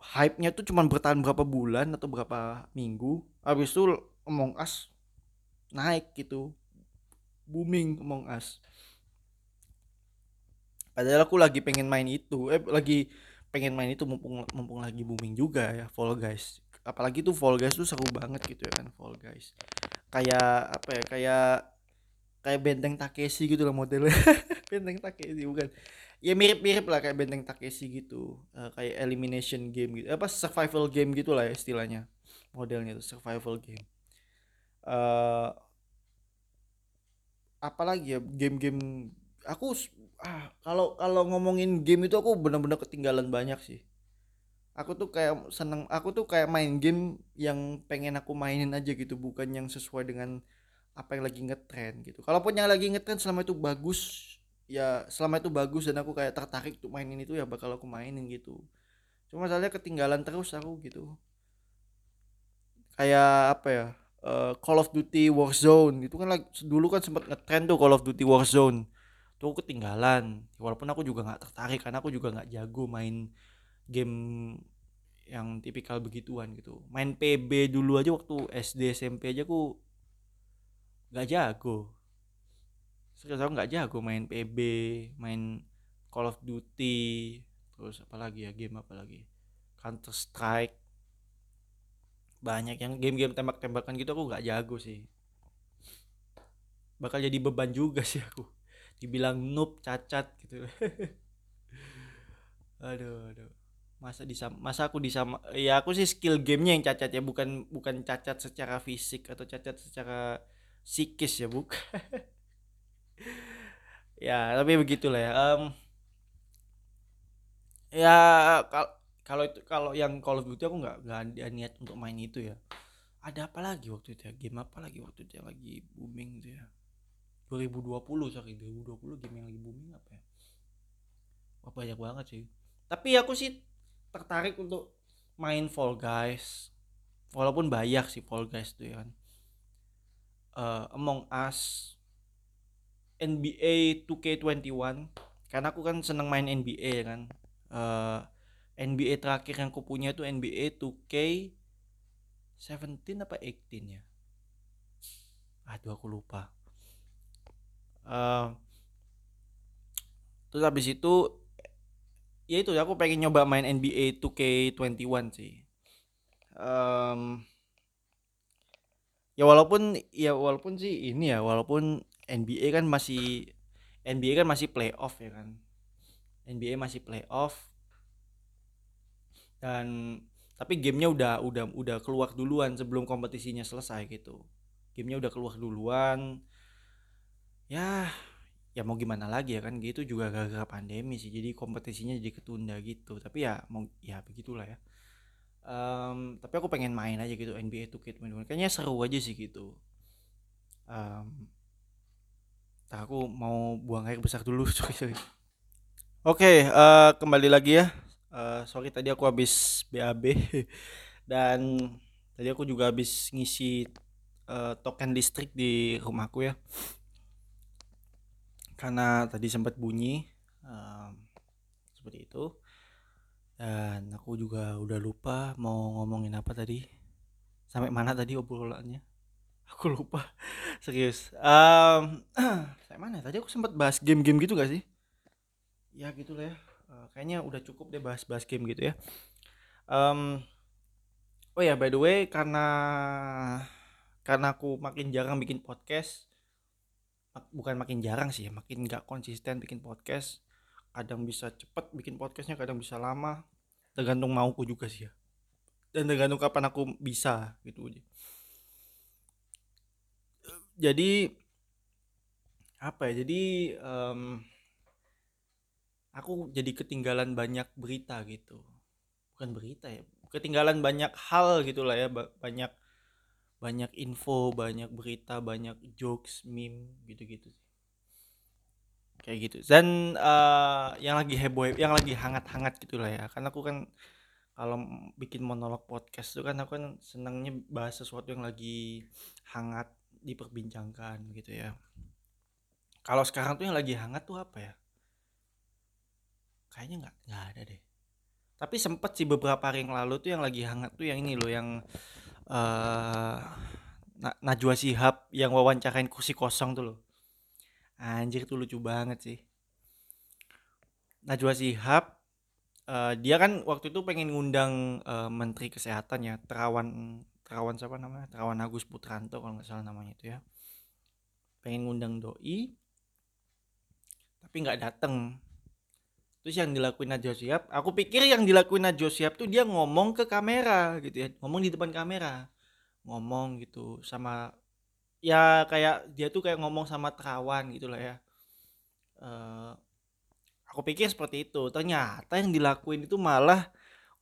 hype-nya tuh cuma bertahan berapa bulan atau berapa minggu. Habis itu Among Us naik gitu. Booming Among Us. Padahal aku lagi pengen main itu. Mumpung lagi booming juga ya Fall Guys. Apalagi tuh Fall Guys tuh seru banget gitu ya kan, Fall Guys. Kayak apa ya? Kayak Benteng Takeshi gitu lah modelnya. Benteng Takeshi bukan. Ya mirip-mirip lah kayak Benteng Takeshi gitu. Kayak elimination game gitu. Apa survival game gitu lah ya istilahnya. Modelnya tuh survival game. Apalagi ya game-game aku kalau ngomongin game itu aku benar-benar ketinggalan banyak sih. Aku tuh kayak main game yang pengen aku mainin aja gitu, bukan yang sesuai dengan apa yang lagi ngetrend gitu. Kalaupun yang lagi ngetrend selama itu bagus ya selama itu bagus dan aku kayak tertarik untuk mainin itu ya bakal aku mainin gitu. Cuma soalnya ketinggalan terus aku gitu. Kayak apa ya, Call of Duty Warzone itu kan dulu kan sempat ngetrend tuh Call of Duty Warzone. Tuh aku ketinggalan, walaupun aku juga gak tertarik karena aku juga gak jago main game yang tipikal begituan gitu. Main PB dulu aja waktu SD SMP aja aku gak jago. Serius aku gak jago main PB, main Call of Duty, terus apalagi ya, game apalagi, Counter Strike, banyak yang game-game tembak-tembakan gitu aku gak jago sih. Bakal jadi beban juga sih aku, dibilang noob, cacat gitu. aduh masa aku disama ya aku sih skill gamenya yang cacat ya, bukan cacat secara fisik atau cacat secara psikis ya, bukan. Ya tapi begitulah ya. Ya kalau yang Call of Duty aku nggak ada niat untuk main itu ya. Ada apa lagi waktu itu ya, game apa lagi waktu itu yang lagi booming gitu ya, 2020 game yang lagi booming apa ya, wah banyak banget sih. Tapi aku sih tertarik untuk main Fall Guys, walaupun banyak sih Fall Guys tuh ya kan. Among Us, NBA 2K21, karena aku kan seneng main NBA ya kan. NBA terakhir yang aku punya tuh NBA 2K17 apa 18 ya, aduh aku lupa. Terus habis itu ya itu aku pengen nyoba main NBA 2K21 sih. Ya walaupun sih ini ya, walaupun NBA kan masih playoff ya kan. NBA masih playoff. Dan tapi gamenya udah keluar duluan sebelum kompetisinya selesai gitu. Gamenya udah keluar duluan. Ya mau gimana lagi ya kan, gitu juga gara-gara pandemi sih, jadi kompetisinya jadi ketunda gitu. Tapi ya mau ya begitulah ya. Tapi aku pengen main aja gitu NBA 2K21, kayaknya seru aja sih gitu. Aku mau buang air besar dulu. Sorry. Oke, kembali lagi ya. Sorry tadi aku habis BAB dan tadi aku juga habis ngisi token listrik di rumahku ya, karena tadi sempat bunyi seperti itu. Dan aku juga udah lupa mau ngomongin apa tadi, sampai mana tadi obrolannya aku lupa. Serius. Sampai mana tadi, aku sempat bahas game-game gitu gak sih ya, gitulah ya. Kayaknya udah cukup deh bahas game gitu ya. Oh ya, by the way, karena aku makin jarang bikin podcast, bukan makin jarang sih ya, makin gak konsisten bikin podcast. Kadang bisa cepet bikin podcastnya, kadang bisa lama, tergantung mauku juga sih ya, dan tergantung kapan aku bisa gitu. Jadi apa ya, jadi aku jadi ketinggalan banyak berita gitu, bukan berita ya, ketinggalan banyak hal gitulah ya, banyak info, banyak berita, banyak jokes, meme gitu-gitu sih, kayak gitu. Dan yang lagi heboh, yang lagi hangat-hangat gitulah ya, karena aku kan kalau bikin monolog podcast itu kan aku kan senangnya bahas sesuatu yang lagi hangat diperbincangkan gitu ya. Kalau sekarang tuh yang lagi hangat tuh apa ya, kayaknya nggak ada deh. Tapi sempet sih beberapa hari yang lalu tuh yang lagi hangat tuh yang ini loh, yang Najwa Shihab yang wawancarain kursi kosong tuh loh. Anjir tuh lucu banget sih. Najwa Shihab dia kan waktu itu pengen ngundang Menteri Kesehatan ya, Terawan siapa namanya? Terawan Agus Putranto kalau enggak salah namanya itu ya. Pengen ngundang doi tapi enggak datang. Terus yang dilakuin Najwa Shihab, aku pikir yang dilakuin Najwa Shihab tuh dia ngomong ke kamera gitu ya, ngomong di depan kamera, ngomong gitu sama ya kayak dia tuh kayak ngomong sama Terawan gitulah ya. Aku pikir seperti itu, ternyata yang dilakuin itu malah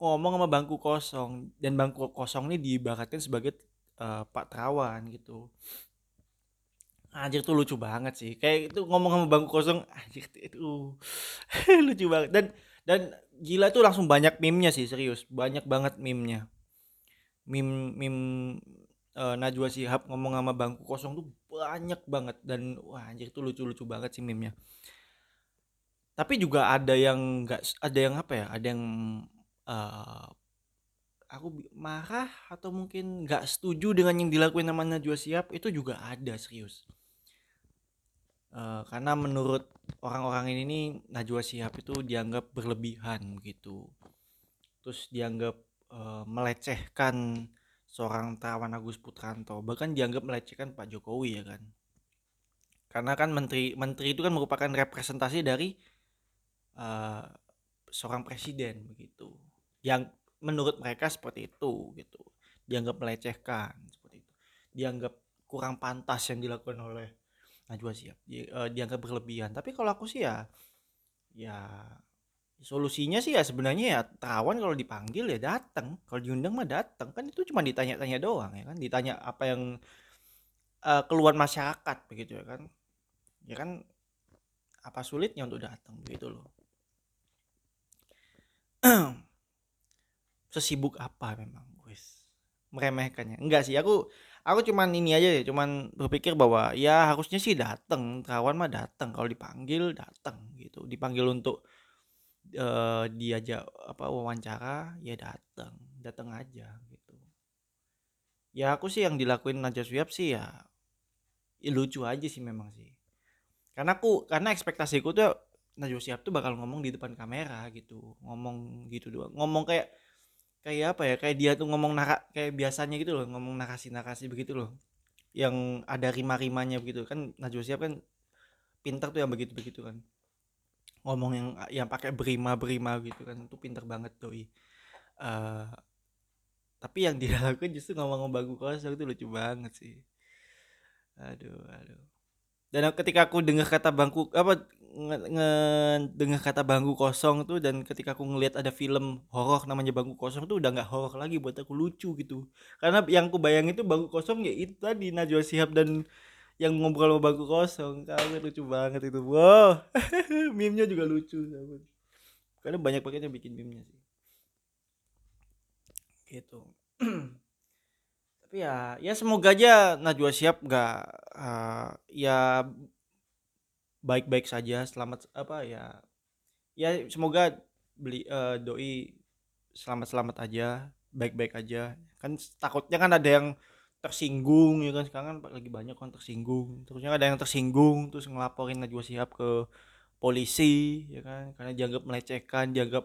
ngomong sama bangku kosong, dan bangku kosong ini diibaratkan sebagai Pak Terawan gitu. Anjir tuh lucu banget sih. Kayak itu ngomong sama bangku kosong, anjir itu lucu banget. Dan gila tuh langsung banyak meme-nya sih, serius. Banyak banget meme-nya. Meme Najwa Shihab ngomong sama bangku kosong tuh banyak banget, dan wah anjir tuh lucu-lucu banget sih meme-nya. Tapi juga ada yang enggak, ada yang apa ya? Ada yang aku marah atau mungkin gak setuju dengan yang dilakuin sama Najwa Shihab, itu juga ada, serius. Karena menurut orang-orang ini Najwa Shihab itu dianggap berlebihan gitu. Terus dianggap melecehkan seorang Terawan Agus Putranto, bahkan dianggap melecehkan Pak Jokowi ya kan. Karena kan menteri itu kan merupakan representasi dari seorang presiden begitu. Yang menurut mereka seperti itu gitu, dianggap melecehkan seperti itu, dianggap kurang pantas yang dilakukan oleh Najwa Shihab, dianggap berlebihan. Tapi kalau aku sih ya solusinya sih ya sebenarnya ya Terawan kalau dipanggil ya datang, kalau diundang mah datang, kan itu cuma ditanya-tanya doang ya kan, ditanya apa yang keluhan masyarakat begitu ya kan apa sulitnya untuk datang begitu loh. Sesibuk apa memang guys meremehkannya? Enggak sih, aku cuman ini aja ya, cuman berpikir bahwa ya harusnya sih datang, Terawan mah datang kalau dipanggil datang gitu, dipanggil untuk diajak apa wawancara ya datang aja gitu. Ya aku sih yang dilakuin Najwa Shihab sih ya lucu aja sih memang sih, karena ekspektasiku tuh Najwa Shihab tuh bakal ngomong di depan kamera gitu, ngomong gitu doang, ngomong kayak apa ya, kayak dia tuh ngomong kayak biasanya gitu loh, ngomong narasi begitu loh, yang ada rima-rimanya begitu kan. Najwa Shihab kan pintar tuh yang begitu kan, ngomong yang pakai berima gitu kan, itu pintar banget doi. Tapi yang dilakukan justru ngomong bangku kosong itu lucu banget sih, aduh. Dan ketika aku dengar kata bangku apa dengar kata bangku kosong tuh, dan ketika aku ngelihat ada film horor namanya bangku kosong tuh udah nggak horor lagi buat aku, lucu gitu. Karena yang aku bayangin tuh bangku kosong ya itu tadi Najwa Shihab dan yang ngobrol sama bangku kosong, kalian lucu banget itu. Wow, meme-nya juga lucu, karena banyak banget yang bikin meme-nya sih. Gitu. Tapi ya semoga aja Najwa Shihab nggak ya baik-baik saja, selamat apa ya semoga doi selamat-selamat aja, baik-baik aja. Kan takutnya kan ada yang tersinggung ya kan, sekarang kan lagi banyak kan tersinggung, terusnya ada yang tersinggung terus ngelaporin Najwa Shihab ke polisi ya kan, karena dianggap melecehkan, dianggap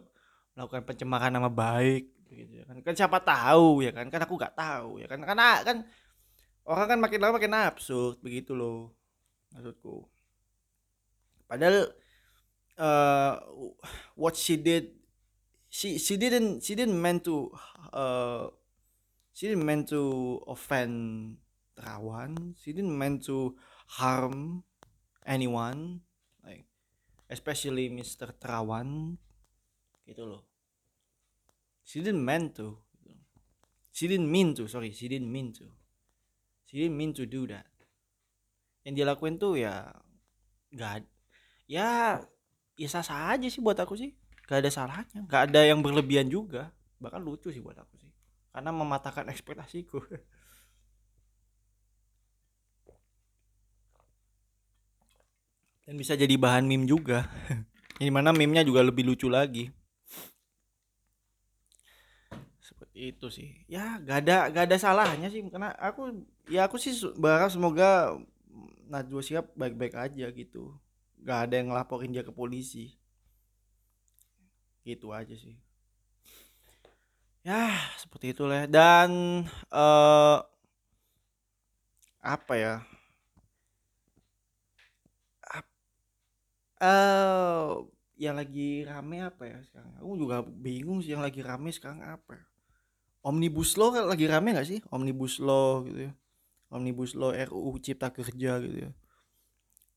melakukan pencemaran nama baik gitu ya kan siapa tahu ya kan aku nggak tahu ya kan, karena kan orang kan makin lama makin absurd begitu loh maksudku. Padahal what she did, she didn't mean to offend Terawan, she didn't mean to harm anyone, like especially Mr. Terawan gitu loh. She didn't mean to do that. Yang dia lakuin tuh ya nggak, ya sah-sah aja sih buat aku sih, gak ada salahnya, gak ada yang berlebihan juga, bahkan lucu sih buat aku sih, karena mematahkan ekspektasiku. Dan bisa jadi bahan meme juga, yang dimana meme-nya juga lebih lucu lagi, seperti itu sih. Ya gak ada salahnya sih, karena aku sih berharap semoga Najwa Shihab baik-baik aja gitu. Gak ada yang ngelaporin dia ke polisi. Gitu aja sih. Ya seperti itulah. Dan apa ya, yang lagi rame apa ya sekarang? Aku juga bingung sih yang lagi rame sekarang apa ya? Omnibus Law kan lagi rame gak sih? Omnibus Law gitu ya, Omnibus Law RUU Cipta Kerja gitu ya.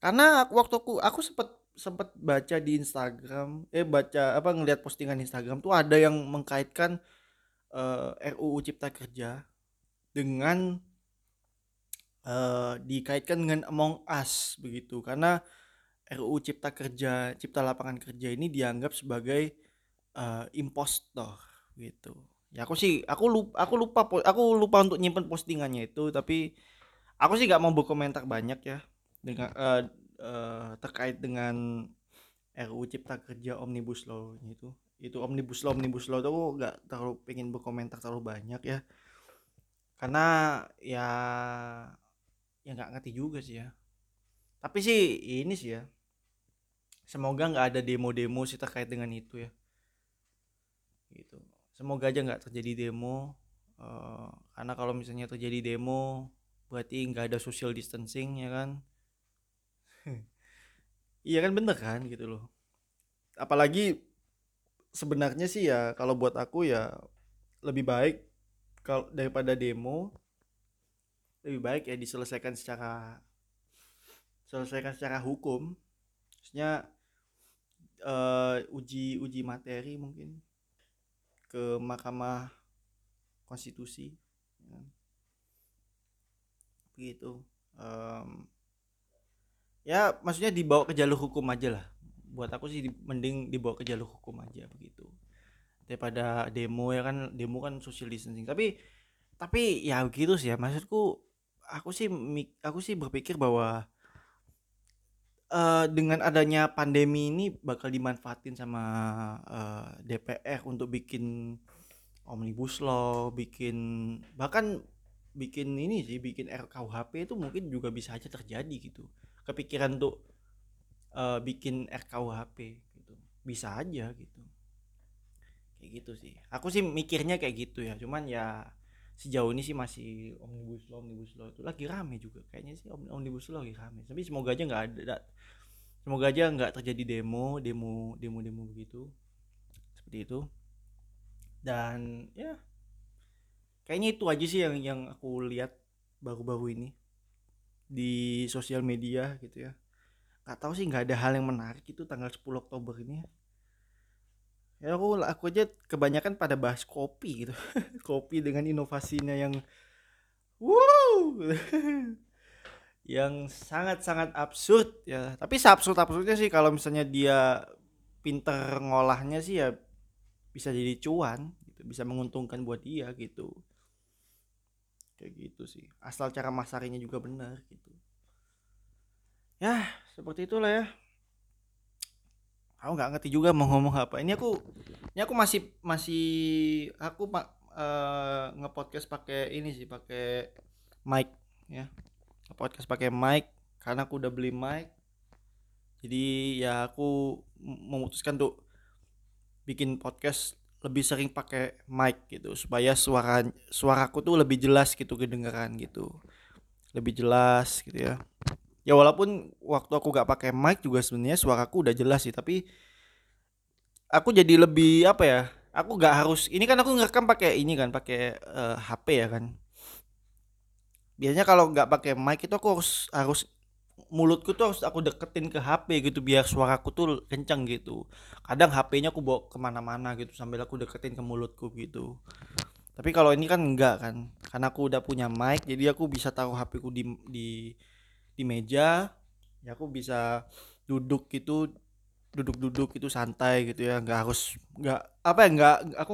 Karena waktu aku sempat baca di Instagram, ngelihat postingan Instagram tuh ada yang mengkaitkan RUU Cipta Kerja dengan dikaitkan dengan Among Us begitu, karena RUU Cipta Lapangan Kerja ini dianggap sebagai impostor gitu. Ya aku lupa untuk nyimpen postingannya itu, tapi aku sih gak mau berkomentar banyak ya dengan terkait dengan RUU Cipta Kerja Omnibus Law gitu. Itu Omnibus Law tuh aku gak terlalu pengen berkomentar terlalu banyak ya. Karena ya gak ngerti juga sih ya. Tapi sih ini sih ya, semoga gak ada demo-demo sih terkait dengan itu ya. Gitu. Semoga aja nggak terjadi demo, karena kalau misalnya terjadi demo berarti nggak ada social distancing ya kan. Iya kan, bener kan gitu loh. Apalagi sebenarnya sih ya, kalau buat aku ya lebih baik kalau daripada demo, lebih baik ya diselesaikan secara hukum, maksudnya uji materi mungkin ke Mahkamah Konstitusi, ya. Begitu. Ya maksudnya dibawa ke jalur hukum aja lah. Buat aku sih mending dibawa ke jalur hukum aja begitu. Daripada demo ya kan, demo kan social distancing. Tapi ya begitu sih ya. Maksudku aku sih berpikir bahwa dengan adanya pandemi ini bakal dimanfaatin sama DPR untuk bikin Omnibus Law, bahkan bikin ini sih, bikin RKUHP itu mungkin juga bisa aja terjadi gitu. Kepikiran untuk bikin RKUHP gitu. Bisa aja gitu. Kayak gitu sih. Aku sih mikirnya kayak gitu ya. Cuman ya sejauh ini sih masih Omnibus Law itu lagi rame juga. Kayaknya sih Omnibus Law lagi rame. Tapi semoga aja enggak terjadi demo begitu. Seperti itu. Dan ya kayaknya itu aja sih yang aku lihat baru-baru ini di sosial media gitu ya. Enggak tahu sih, enggak ada hal yang menarik itu tanggal 10 Oktober ini. Ya aku aja kebanyakan pada bahas kopi gitu. Kopi dengan inovasinya yang yang sangat-sangat absurd ya. Tapi seabsurd-absurdnya sih kalau misalnya dia pinter ngolahnya sih ya bisa jadi cuan gitu, bisa menguntungkan buat dia gitu. Kayak gitu sih. Asal cara masarinnya juga benar gitu. Ya, seperti itulah ya. Aku nggak ngerti juga mau ngomong apa. Ini aku masih nge-podcast pakai ini sih, pakai mic ya. Nge-podcast pakai mic karena aku udah beli mic. Jadi ya aku memutuskan untuk bikin podcast lebih sering pakai mic gitu supaya suaraku tuh lebih jelas gitu kedengeran gitu. Lebih jelas gitu ya. Ya walaupun waktu aku gak pakai mic juga sebenarnya suaraku udah jelas sih, tapi aku jadi lebih apa ya, aku gak harus, ini kan aku ngerekam pakai ini kan, pakai HP ya kan. Biasanya kalau gak pakai mic itu aku harus mulutku tuh harus aku deketin ke HP gitu biar suaraku tuh kenceng gitu. Kadang HP-nya aku bawa kemana-mana gitu sambil aku deketin ke mulutku gitu. Tapi kalau ini kan enggak kan, karena aku udah punya mic jadi aku bisa taruh HP-ku di meja ya, aku bisa duduk gitu santai gitu ya, aku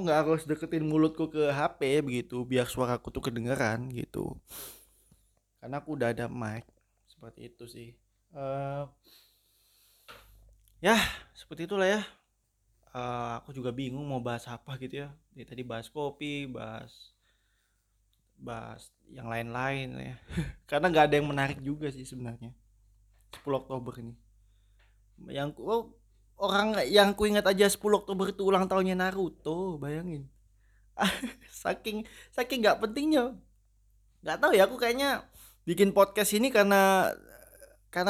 nggak harus deketin mulutku ke HP begitu biar suaraku tuh kedengeran gitu karena aku udah ada mic. Seperti itu sih, ya seperti itulah ya. Aku juga bingung mau bahas apa gitu ya. Jadi, tadi bahas kopi, bahas yang lain-lain ya. Karena nggak ada yang menarik juga sih sebenarnya 10 Oktober ini. Yang ku ingat aja 10 Oktober itu ulang tahunnya Naruto, bayangin. saking nggak pentingnya. Nggak tahu ya, aku kayaknya bikin podcast ini karena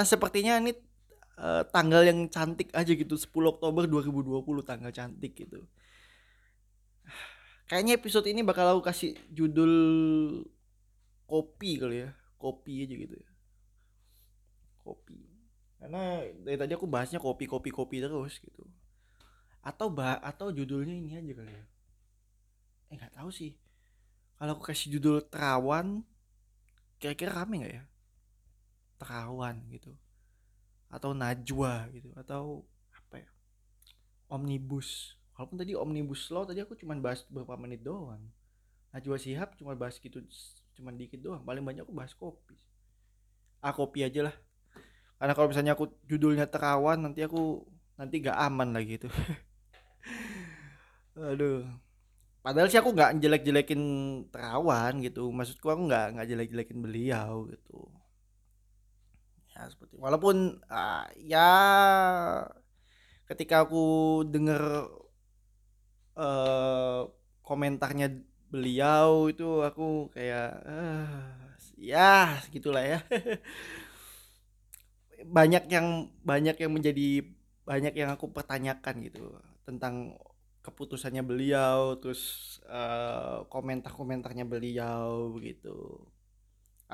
sepertinya ini tanggal yang cantik aja gitu, 10 Oktober 2020 tanggal cantik gitu. Kayaknya episode ini bakal aku kasih judul kopi kali ya. Kopi aja gitu ya. Kopi. Karena dari tadi aku bahasnya kopi terus gitu. Atau judulnya ini aja kali ya. Enggak tahu sih. Kalau aku kasih judul Terawan kira-kira rame nggak ya Terawan gitu, atau Najwa gitu, atau apa ya, Omnibus. Walaupun tadi Omnibus Law tadi aku cuma bahas beberapa menit doang, Najwa Shihab cuma bahas gitu, cuma dikit doang. Paling banyak aku bahas kopi. Kopi aja lah, karena kalau misalnya aku judulnya Terawan nanti gak aman lagi itu. Aduh. Padahal sih aku gak jelek-jelekin Terawan gitu. Maksudku aku gak jelek-jelekin beliau gitu. Ya seperti, walaupun ya ketika aku denger komentarnya beliau itu aku kayak ya segitulah ya. Banyak yang menjadi, banyak yang aku pertanyakan gitu tentang keputusannya beliau, terus komentar-komentarnya beliau gitu.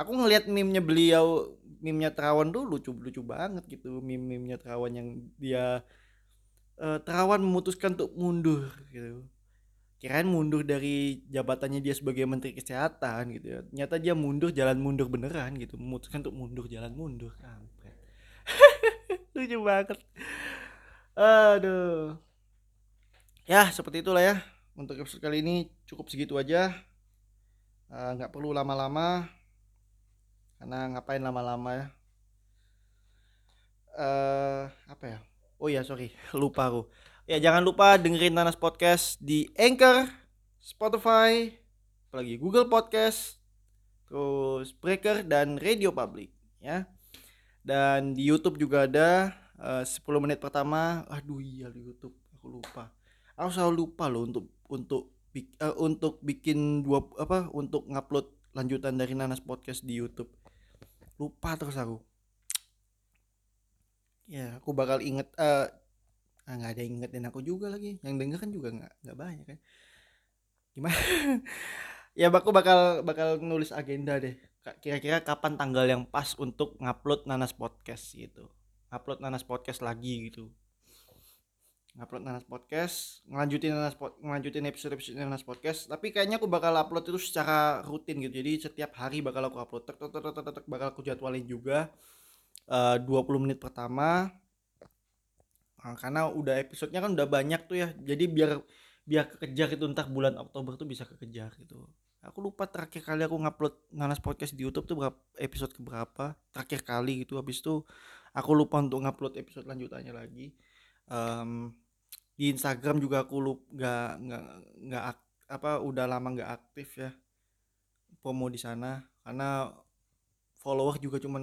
Aku ngelihat meme-nya beliau, meme-nya Terawan dulu lucu banget gitu, meme-nya Terawan yang dia Terawan memutuskan untuk mundur gitu. Kirain mundur dari jabatannya dia sebagai Menteri Kesehatan gitu ya. Ternyata dia mundur, jalan mundur beneran gitu, memutuskan untuk mundur, jalan mundur. Kampret. Lucu banget. Aduh. Ya seperti itulah ya, untuk episode kali ini cukup segitu aja. Gak perlu lama-lama, karena ngapain lama-lama ya. Apa ya, oh ya sorry, lupa aku. Ya jangan lupa dengerin Nanas Podcast di Anchor, Spotify, apalagi Google Podcast, terus Spreaker dan Radio Public ya. Dan di YouTube juga ada 10 menit pertama. Aduh iya di YouTube, aku lupa. Aku selalu lupa loh untuk bikin untuk ngupload lanjutan dari Nanas Podcast di YouTube. Lupa terus aku. Ya, aku bakal inget enggak ada yang ingetin aku juga lagi. Yang denger kan juga enggak banyak kan. Gimana? Ya, aku bakal nulis agenda deh. Kira-kira kapan tanggal yang pas untuk ngupload Nanas Podcast gitu. Upload Nanas Podcast lagi gitu. Upload Nanas Podcast, ngelanjutin episode Nanas Podcast, tapi kayaknya aku bakal upload itu secara rutin gitu. Jadi setiap hari bakal aku upload, bakal aku jadwalin juga 20 menit pertama. Karena udah episodenya kan udah banyak tuh ya. Jadi biar kekejar itu, ntar bulan Oktober tuh bisa kekejar gitu. Aku lupa terakhir kali aku ngupload Nanas Podcast di YouTube tuh episode keberapa terakhir kali gitu. Habis itu aku lupa untuk ngupload episode lanjutannya lagi. Di Instagram juga aku udah lama nggak aktif ya promo di sana, karena follower juga cuman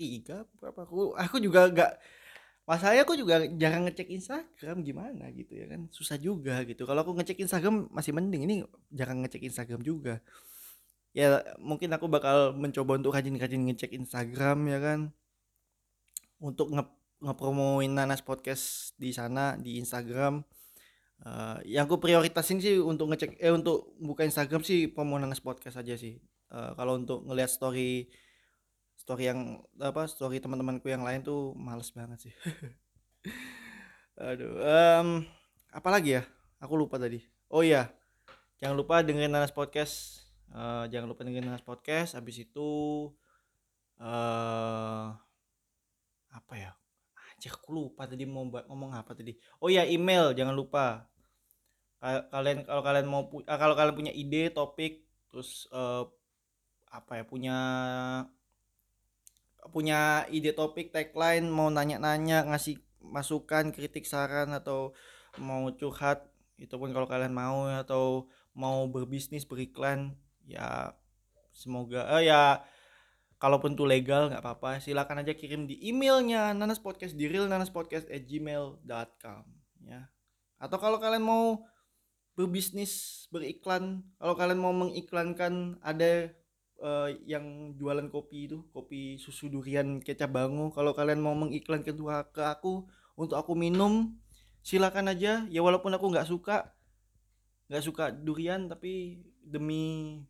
3 berapa. Aku juga nggak, masalahnya aku juga jarang ngecek Instagram gimana gitu ya kan, susah juga gitu. Kalau aku ngecek Instagram masih mending, ini jarang ngecek Instagram juga ya. Mungkin aku bakal mencoba untuk rajin-rajin ngecek Instagram ya kan, untuk ngepromoin Nanas Podcast di sana, di Instagram. Yang aku prioritasin sih untuk untuk buka Instagram sih promo Nanas Podcast aja sih. Kalau untuk ngelihat story yang story teman-temanku yang lain tuh males banget sih. Aduh, apalagi ya? Aku lupa tadi. Oh iya. Jangan lupa dengerin Nanas Podcast. Habis itu apa ya? Aku lupa tadi mau ngomong apa tadi. Oh ya, email jangan lupa. Kalau kalian punya ide, topik, terus punya ide, topik, tagline, mau nanya-nanya, ngasih masukan, kritik, saran, atau mau curhat, itu pun kalau kalian mau, atau mau berbisnis, beriklan, ya semoga ya. Kalaupun itu legal gak apa-apa, silakan aja kirim di emailnya nanaspodcast, di realnanaspodcast@gmail.com ya. Atau kalau kalian mau berbisnis, beriklan, kalau kalian mau mengiklankan, ada yang jualan kopi itu, kopi susu durian kecap bango, kalau kalian mau mengiklankan ke aku untuk aku minum, silakan aja ya. Walaupun aku gak suka durian, tapi demi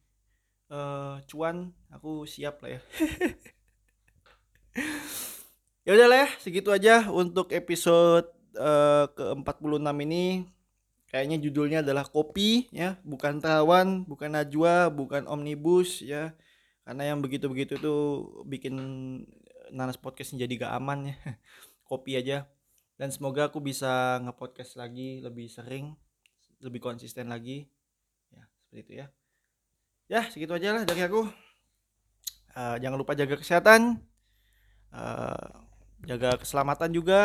cuan aku siap lah ya. Ya udah lah ya, segitu aja untuk episode ke-46 ini. Kayaknya judulnya adalah kopi ya, bukan Terawan, bukan Najwa, bukan Omnibus ya. Karena yang begitu-begitu tuh bikin Nanas Podcast jadi gak aman ya. Kopi aja. Dan semoga aku bisa nge-podcast lagi lebih sering, lebih konsisten lagi. Ya, seperti itu ya. Ya, segitu aja lah dari aku. Jangan lupa jaga kesehatan. Jaga keselamatan juga.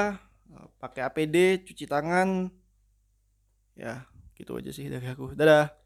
Pakai APD, cuci tangan. Ya, gitu aja sih dari aku. Dadah.